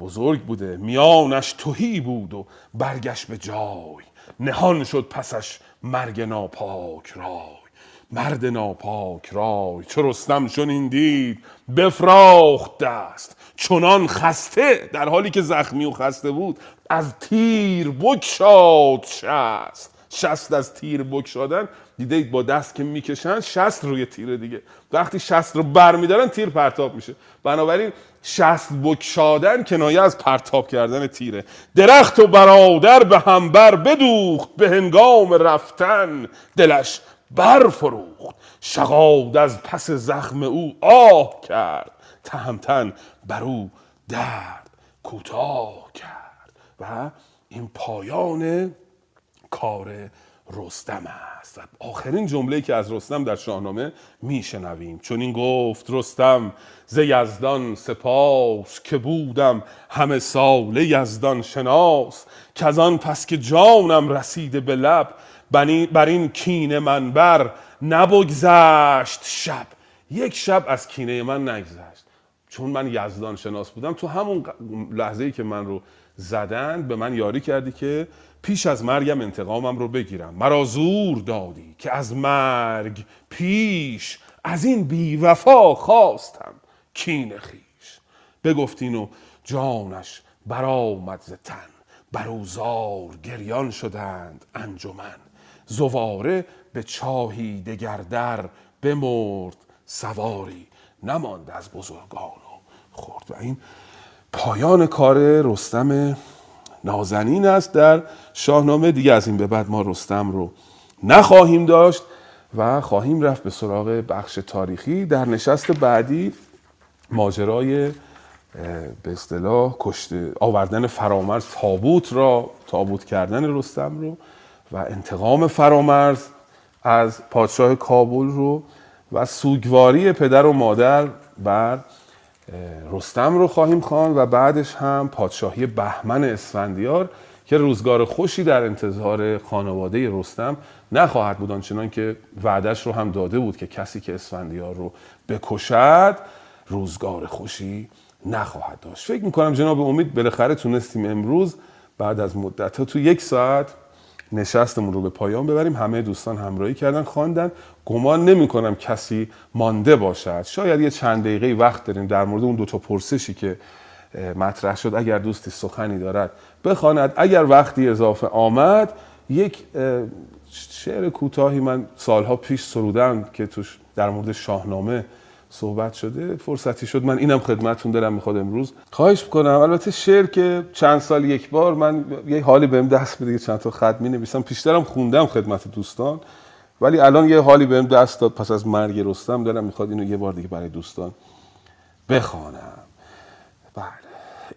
بزرگ بوده. میانش تهی بود و برگشت به جای نهان شد پسش مرگ ناپاک رای. مرد ناپاک رای چو رستم چنین دید بفراخت دست چنان خسته، در حالی که زخمی و خسته بود از تیر بکشاد شست. شست از تیر بکشادن، دیدید با دست که میکشن شست روی تیره دیگه، وقتی شست رو برمیدارن تیر پرتاب میشه. بنابراین شست بکشادن کنایه از پرتاب کردن تیره. درخت و برادر به همبر بدوخت، به هنگام رفتن دلش برفروخت. شغاد از پس زخم او آه کرد، تهمتن بر او درد کوتاه کرد. و این پایان کار رستم است. آخرین جمله‌ای که از رستم در شاهنامه میشنویم، چون این گفت رستم ز یزدان سپاس، که بودم همه سال یزدان شناس. که از آن پس که جانم رسیده به لب، بر این کینه من بر نبگذشت شب. یک شب از کینه من نگذشت، چون من یزدان شناس بودم. تو همون لحظه‌ای که من رو زدند به من یاری کردی که پیش از مرگم انتقامم رو بگیرم. مرا زور دادی که از مرگ پیش، از این بی وفا خواستم کینه خویش. بگفتین و جانش برآمد ز تن، بر او زار گریان شدند انجمن. زواره به چاهی دگر در، بمرد سواری نماند از بزرگان و خرد. و این پایان کار رستم نازنین است در شاهنامه. دیگه از این به بعد ما رستم رو نخواهیم داشت و خواهیم رفت به سراغ بخش تاریخی. در نشست بعدی ماجرای به اصطلاح کشته آوردن فرامرز تابوت کردن رستم رو و انتقام فرامرز از پادشاه کابل رو و سوگواری پدر و مادر بر رستم رو خواهیم خواند. و بعدش هم پادشاهی بهمن اسفندیار که روزگار خوشی در انتظار خانواده رستم نخواهد بود، آنچنان که وعدش رو هم داده بود که کسی که اسفندیار رو بکشد روزگار خوشی نخواهد داشت. فکر میکنم جناب امید بالاخره تونستیم امروز بعد از مدت‌ها تو یک ساعت نشستمون رو به پایان ببریم. همه دوستان همراهی کردن، خواندن. گمان نمی‌کنم کسی مانده باشد. شاید یه چند دقیقه وقت داریم در مورد اون دو تا پرسشی که مطرح شد. اگر دوستی سخنی دارد بخواند، اگر وقتی اضافه آمد یک شعر کوتاهی من سالها پیش سرودم که توش در مورد شاهنامه صحبت شده، فرصتی شد من اینم خدمتتون دارم میخواد امروز خواهش میکنم. البته شعر که چند سال یک بار من یه حالی بهم دست میده، چند تا خط مینویسم، پیشترم خوندم خدمت دوستان، ولی الان یه حالی بهم دست داد پس از مرگ رستم، دارم میخواد اینو یه بار دیگه برای دوستان بخوانم. بله.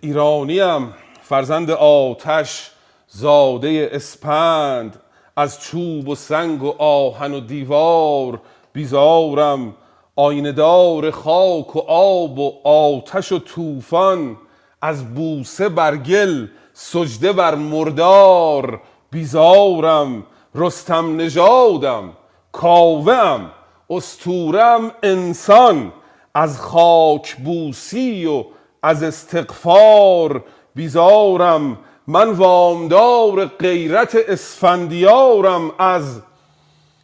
ایرانیم فرزند آتش، زاده اسپند، از چوب و سنگ و آهن و دیوار، بیزارم آینه دار خاک و آب و آتش و طوفان، از بوسه بر گل سجده بر مردار، بیزارم رستم نژادم کاوه‌ام اسطوره‌ام انسان، از خاک بوسی و از استغفار، بیزارم من وامدار غیرت اسفندیارم، از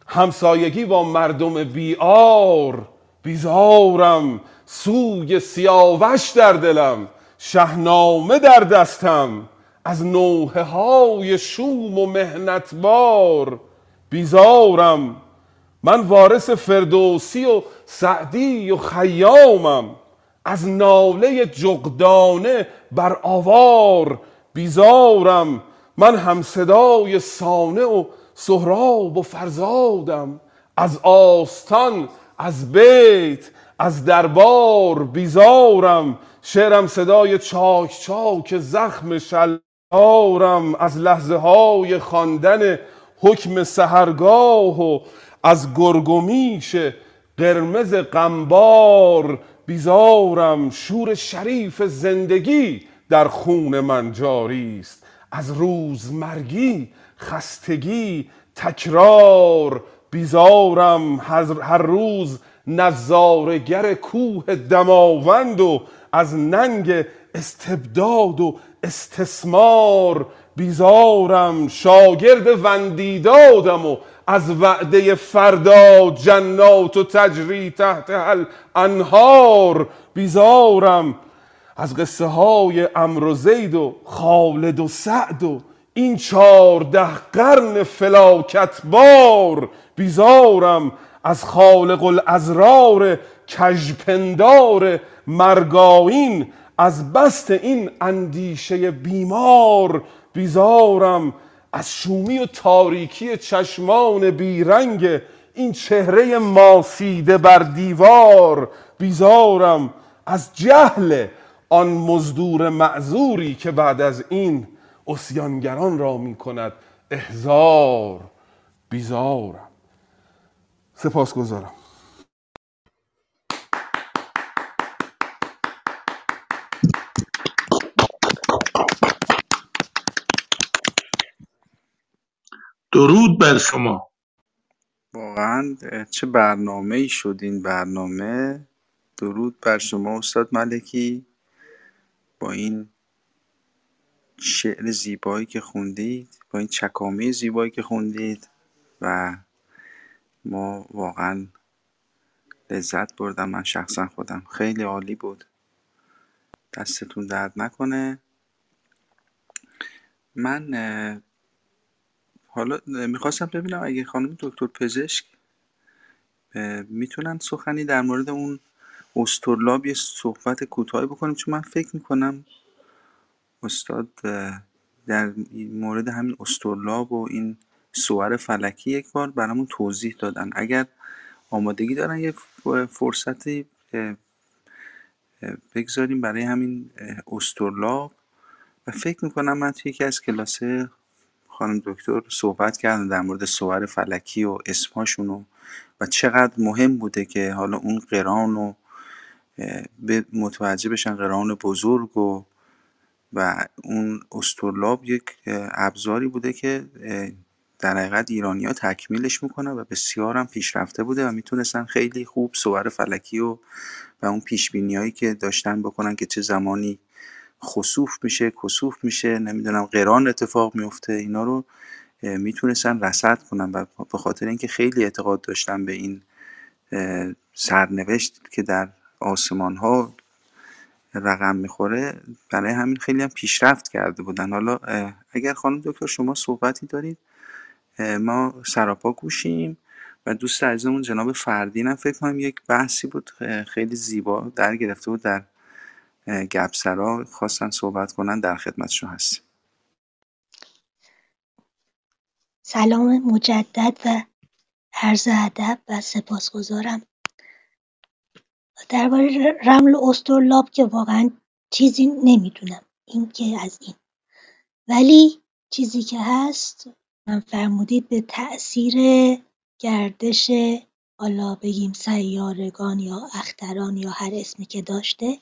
همسایگی با مردم بیار، بیزارم سوی سیاوش در دلم، شهنامه در دستم، از نوحه های شوم و محنتبار، بیزارم من وارث فردوسی و سعدی و خیامم، از ناله جغدانه بر آوار، بیزارم من همصدای صانع و سهراب و فرزادم، از آستان از بیت از دربار، بیزارم شعرم صدای چاک چاک زخم شلوارم، از لحظه های خواندن حکم سحرگاه و از گرگومیش قرمز قنبار، بیزارم شور شریف زندگی در خون من جاری است، از روزمرگی خستگی تکرار، بیزارم هر روز نظارگر کوه دماوند و از ننگ استبداد و استثمار، بیزارم شاگرد وندیدادم و از وعده فردا جنات و تجری تحت الانهار، بیزارم از قصه های عمرو و زید و خالد و سعد و این 14 قرن فلاکت بار بیزارم از خالق الازرار کژپندار مرگاین، از بست این اندیشه بیمار بیزارم، از شومی و تاریکی چشمان بیرنگ این چهره ماسیده بر دیوار بیزارم، از جهل آن مزدور معذوری که بعد از این عصیانگران را می کند احزار بیزارم. سپاسگزارم. درود بر شما. واقعا چه برنامه‌ای شد این برنامه. درود بر شما استاد ملکی، با این شعر زیبایی که خوندید، با این چکامه زیبایی که خوندید، و ما واقعا لذت بردم، من شخصا خودم. خیلی عالی بود، دستتون درد نکنه. من حالا میخواستم ببینم اگه خانم دکتر پزشک میتونن سخنی در مورد اون استرلاب یه صحبت کوتاهی بکنیم، چون من فکر میکنم استاد در مورد همین استرلاب و این صور فلکی یک بار برامون توضیح دادن. اگر آمادگی دارن یه فرصتی بگذاریم برای همین استرلاب، و فکر میکنم من توی یکی از کلاسه خانم دکتر صحبت کردن در مورد صور فلکی و اسماشون و چقدر مهم بوده که حالا اون قرآن رو متوجه بشن، قرآن بزرگ و اون استرلاب یک ابزاری بوده که در حقیقت ایرانی‌ها تکمیلش میکنن و بسیار هم پیشرفته بوده و میتونستن خیلی خوب صور فلکی و اون پیشبینی‌هایی که داشتن بکنن که چه زمانی خسوف میشه، کسوف میشه، نمیدونم قرآن اتفاق میفته، اینا رو میتونستن رصد کنن، و به خاطر اینکه خیلی اعتقاد داشتن به این سرنوشت که در آسمان ها رقم میخوره، برای همین خیلی هم پیشرفت کرده بودن. حالا اگر خانم دکتر شما صحبتی دارید ما سراپا گوشیم، و دوست عزیزمون جناب فردین هم فکر کنم یک بحثی بود خیلی زیبا در گرفته بود در گپسرا، خواستن صحبت کنن، در خدمتشون هستیم. سلام مجدد و عرض ادب و سپاسگزارم. درباره رمل و استرلاب که واقعا چیزی نمیدونم این که از این، ولی چیزی که هست من فرمودید به تأثیر گردش حالا بگیم سیارگان یا اختران یا هر اسمی که داشته،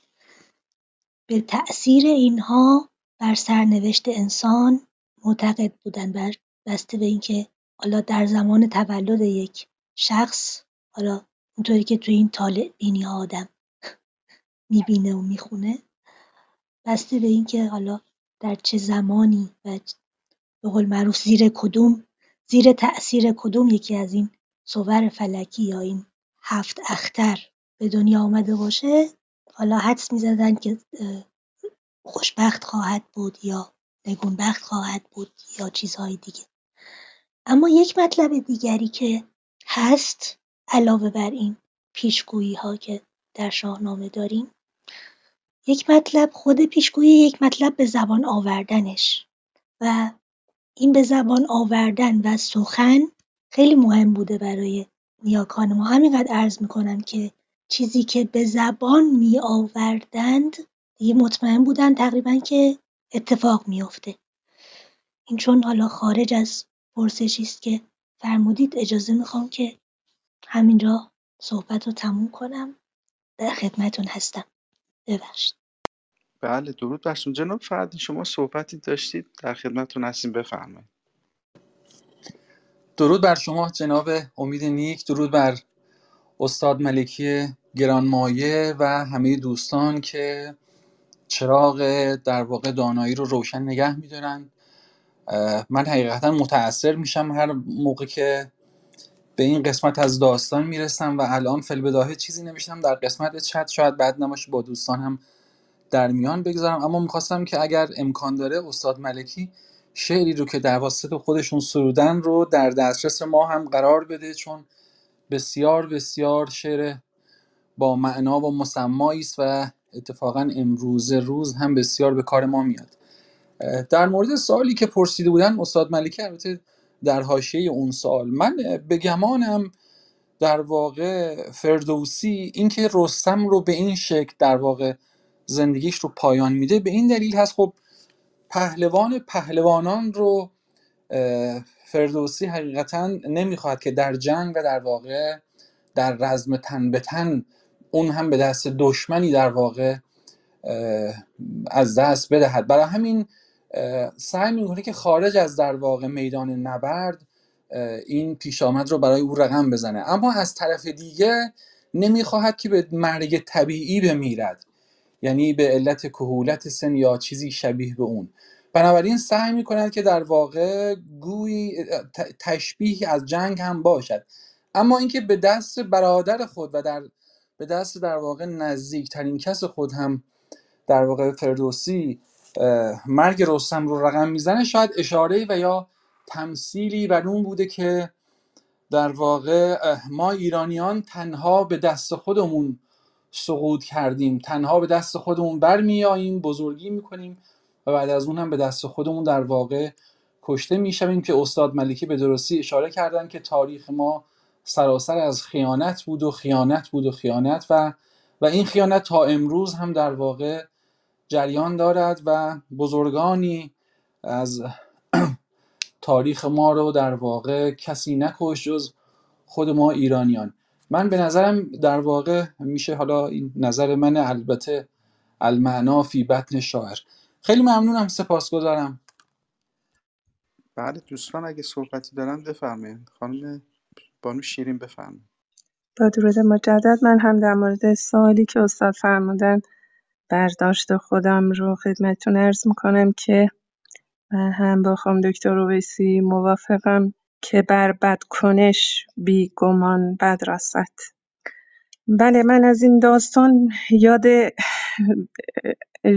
به تأثیر اینها بر سرنوشت انسان معتقد بودن، بر بسته به اینکه حالا در زمان تولد یک شخص، حالا اونطوری که توی این طالع بینی ها آدم میبینه و میخونه، بسته به اینکه حالا در چه زمانی و به قول معروف زیر تأثیر کدوم یکی از این صور فلکی یا این 7 اختر به دنیا آمده باشه، حالا حدس می‌زدن که خوشبخت خواهد بود یا نگونبخت خواهد بود یا چیزهای دیگه. اما یک مطلب دیگری که هست علاوه بر این پیشگویی ها که در شاهنامه داریم، یک مطلب خود پیشگویی، یک مطلب به زبان آوردنش، و این به زبان آوردن و سخن خیلی مهم بوده برای نیاکان ما. همینقدر عرض می‌کنم که چیزی که به زبان می آوردند دیگه مطمئن بودن تقریبا که اتفاق می افته. این چون حالا خارج از پرسشی است که فرمودید، اجازه می خوام که همینجا صحبت رو تموم کنم، در خدمتون هستم. ببخشید. بله درود بر شما. جناب فردین شما صحبتی داشتید، در خدمتون هستیم، بفرمایید. درود بر شما جناب امید نیک، درود بر استاد ملکی گرانمایه و همه دوستان که چراغ در واقع دانایی رو روشن نگه می‌دارن. من حقیقتا متأثر میشم هر موقع که به این قسمت از داستان میرسم، و الان فی‌البداهه چیزی نمیشتم در قسمت چت، شاید بعد نماش با دوستان هم در میان بگذارم، اما میخواستم که اگر امکان داره استاد ملکی شعری رو که در واسطه خودشون سرودن رو در دسترس ما هم قرار بده، چون بسیار بسیار شعر با معنا و مسمایی است و اتفاقا امروز روز هم بسیار به کار ما میاد. در مورد سوالی که پرسیده بودن استاد ملکی، البته در حاشیه اون سوال، من به گمانم در واقع فردوسی اینکه رستم رو به این شکل در واقع زندگیش رو پایان میده به این دلیل هست، خب پهلوان پهلوانان رو فردوسی حقیقتا نمیخواد که در جنگ و در واقع در رزم تن به تن اون هم به دست دشمنی در واقع از دست بدهد. برای همین سعی میکنه که خارج از در واقع میدان نبرد این پیش آمد رو برای او رقم بزنه، اما از طرف دیگه نمیخواهد که به مرگ طبیعی بمیرد، یعنی به علت کهولت سن یا چیزی شبیه به اون. بنابراین سعی میکنند که در واقع گویی تشبیه از جنگ هم باشد، اما اینکه به دست برادر خود و به دست در واقع نزدیک ترین کس خود هم در واقع فردوسی مرگ رستم رو رقم میزنه، شاید اشاره و یا تمثیلی بر اون بوده که در واقع ما ایرانیان تنها به دست خودمون سقوط کردیم، تنها به دست خودمون برمیاییم، بزرگی میکنیم و بعد از اون هم به دست خودمون در واقع کشته میشویم، که استاد ملکی به درستی اشاره کردن که تاریخ ما سراسر از خیانت بود و خیانت بود و خیانت و این خیانت تا امروز هم در واقع جریان دارد و بزرگانی از تاریخ ما رو در واقع کسی نکشت جز خود ما ایرانیان. من به نظرم در واقع میشه، حالا این نظر من البته، المعنا فی بطن شاعر. خیلی ممنونم، سپاسگزارم. بله دوستان اگه صحبتی دارم بفرمایید. خانم بانو شیرین بفرمایید. با درود مجدد، من هم در مورد سوالی که استاد فرمودن برداشت خودم رو خدمتتون عرض میکنم که من هم با خانم دکتر اویسی موافقم که بر بدکنش بی گمان بد رست. بله من از این داستان یاد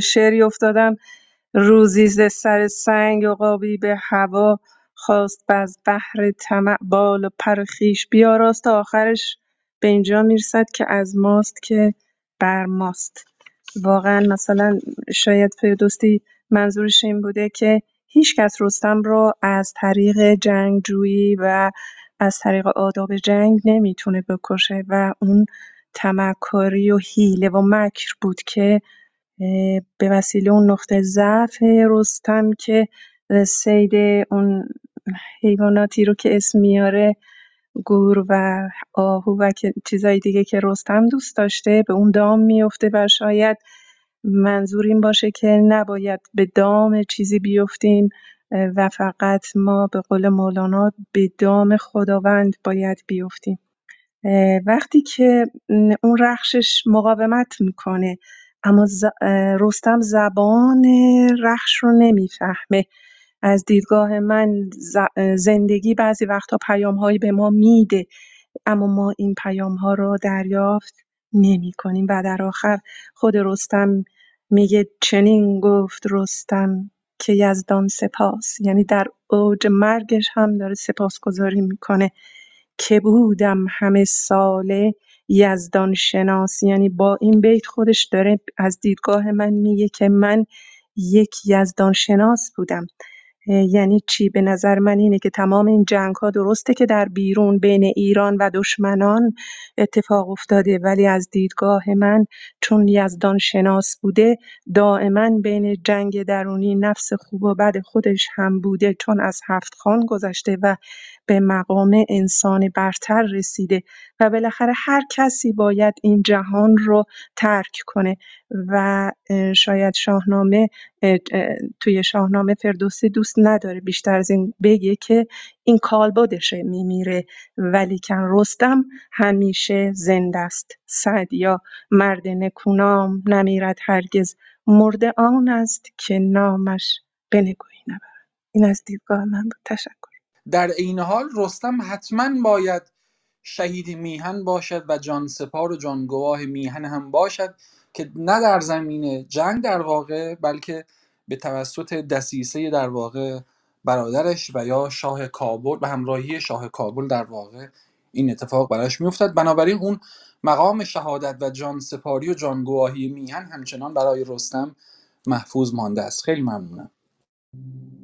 شعری افتادم: روزی ز سر سنگ عقابی به هوا خواست باز بحر طمع بال و پر خویش بیاراست. آخرش به اینجا میرسد که از ماست که بر ماست. واقعا مثلا شاید فردوسی منظورش این بوده که هیچ کس رستم رو از طریق جنگجویی و از طریق آداب جنگ نمیتونه بکشه و اون تمکاری و حیله و مکر بود که به وسیله اون نقطه ضعف رستم که صید اون حیواناتی رو که اسم میاره، گور و آهو و چیزای دیگه که رستم دوست داشته، به اون دام میفته و شاید منظور این باشه که نباید به دام چیزی بیفتیم و فقط ما به قول مولانا به دام خداوند باید بیفتیم. وقتی که اون رخشش مقاومت میکنه اما رستم زبان رخش رو نمیفهمه. از دیدگاه من زندگی بعضی وقتا پیام‌هایی به ما میده اما ما این پیام‌ها رو دریافت نمی کنیم و در آخر خود رستم میگه چنین گفت رستم که یزدان سپاس، یعنی در اوج مرگش هم داره سپاسگزاری میکنه، که بودم همه ساله یزدان شناس. یعنی با این بیت خودش داره از دیدگاه من میگه که من یک یزدان شناس بودم. یعنی چی؟ به نظر من اینه که تمام این جنگ ها درسته که در بیرون بین ایران و دشمنان اتفاق افتاده، ولی از دیدگاه من چون یزدان شناس بوده دائما بین جنگ درونی نفس خوب و بد خودش هم بوده، چون از 7 خان گذشته و به مقام انسان برتر رسیده و بالاخره هر کسی باید این جهان رو ترک کنه و شاید توی شاهنامه فردوسی دوست نداره بیشتر از این بگه که این کالبدشه میمیره، ولیکن رستم همیشه زنده است. سعد یا مرد نکونام نمیرد هرگز، مرده آن است که نامش به نگویی نبرد. این از دیدگاه من بود. تشکر. در این حال رستم حتما باید شهید میهن باشد و جان سپار و جانگواه میهن هم باشد که نه در زمین جنگ در واقع بلکه به توسط دسیسه در واقع برادرش و یا شاه کابل و همراهی شاه کابل در واقع این اتفاق براش می‌افتاد. بنابراین اون مقام شهادت و جان سپاری و جانگواهی میهن همچنان برای رستم محفوظ مانده است. خیلی ممنونم.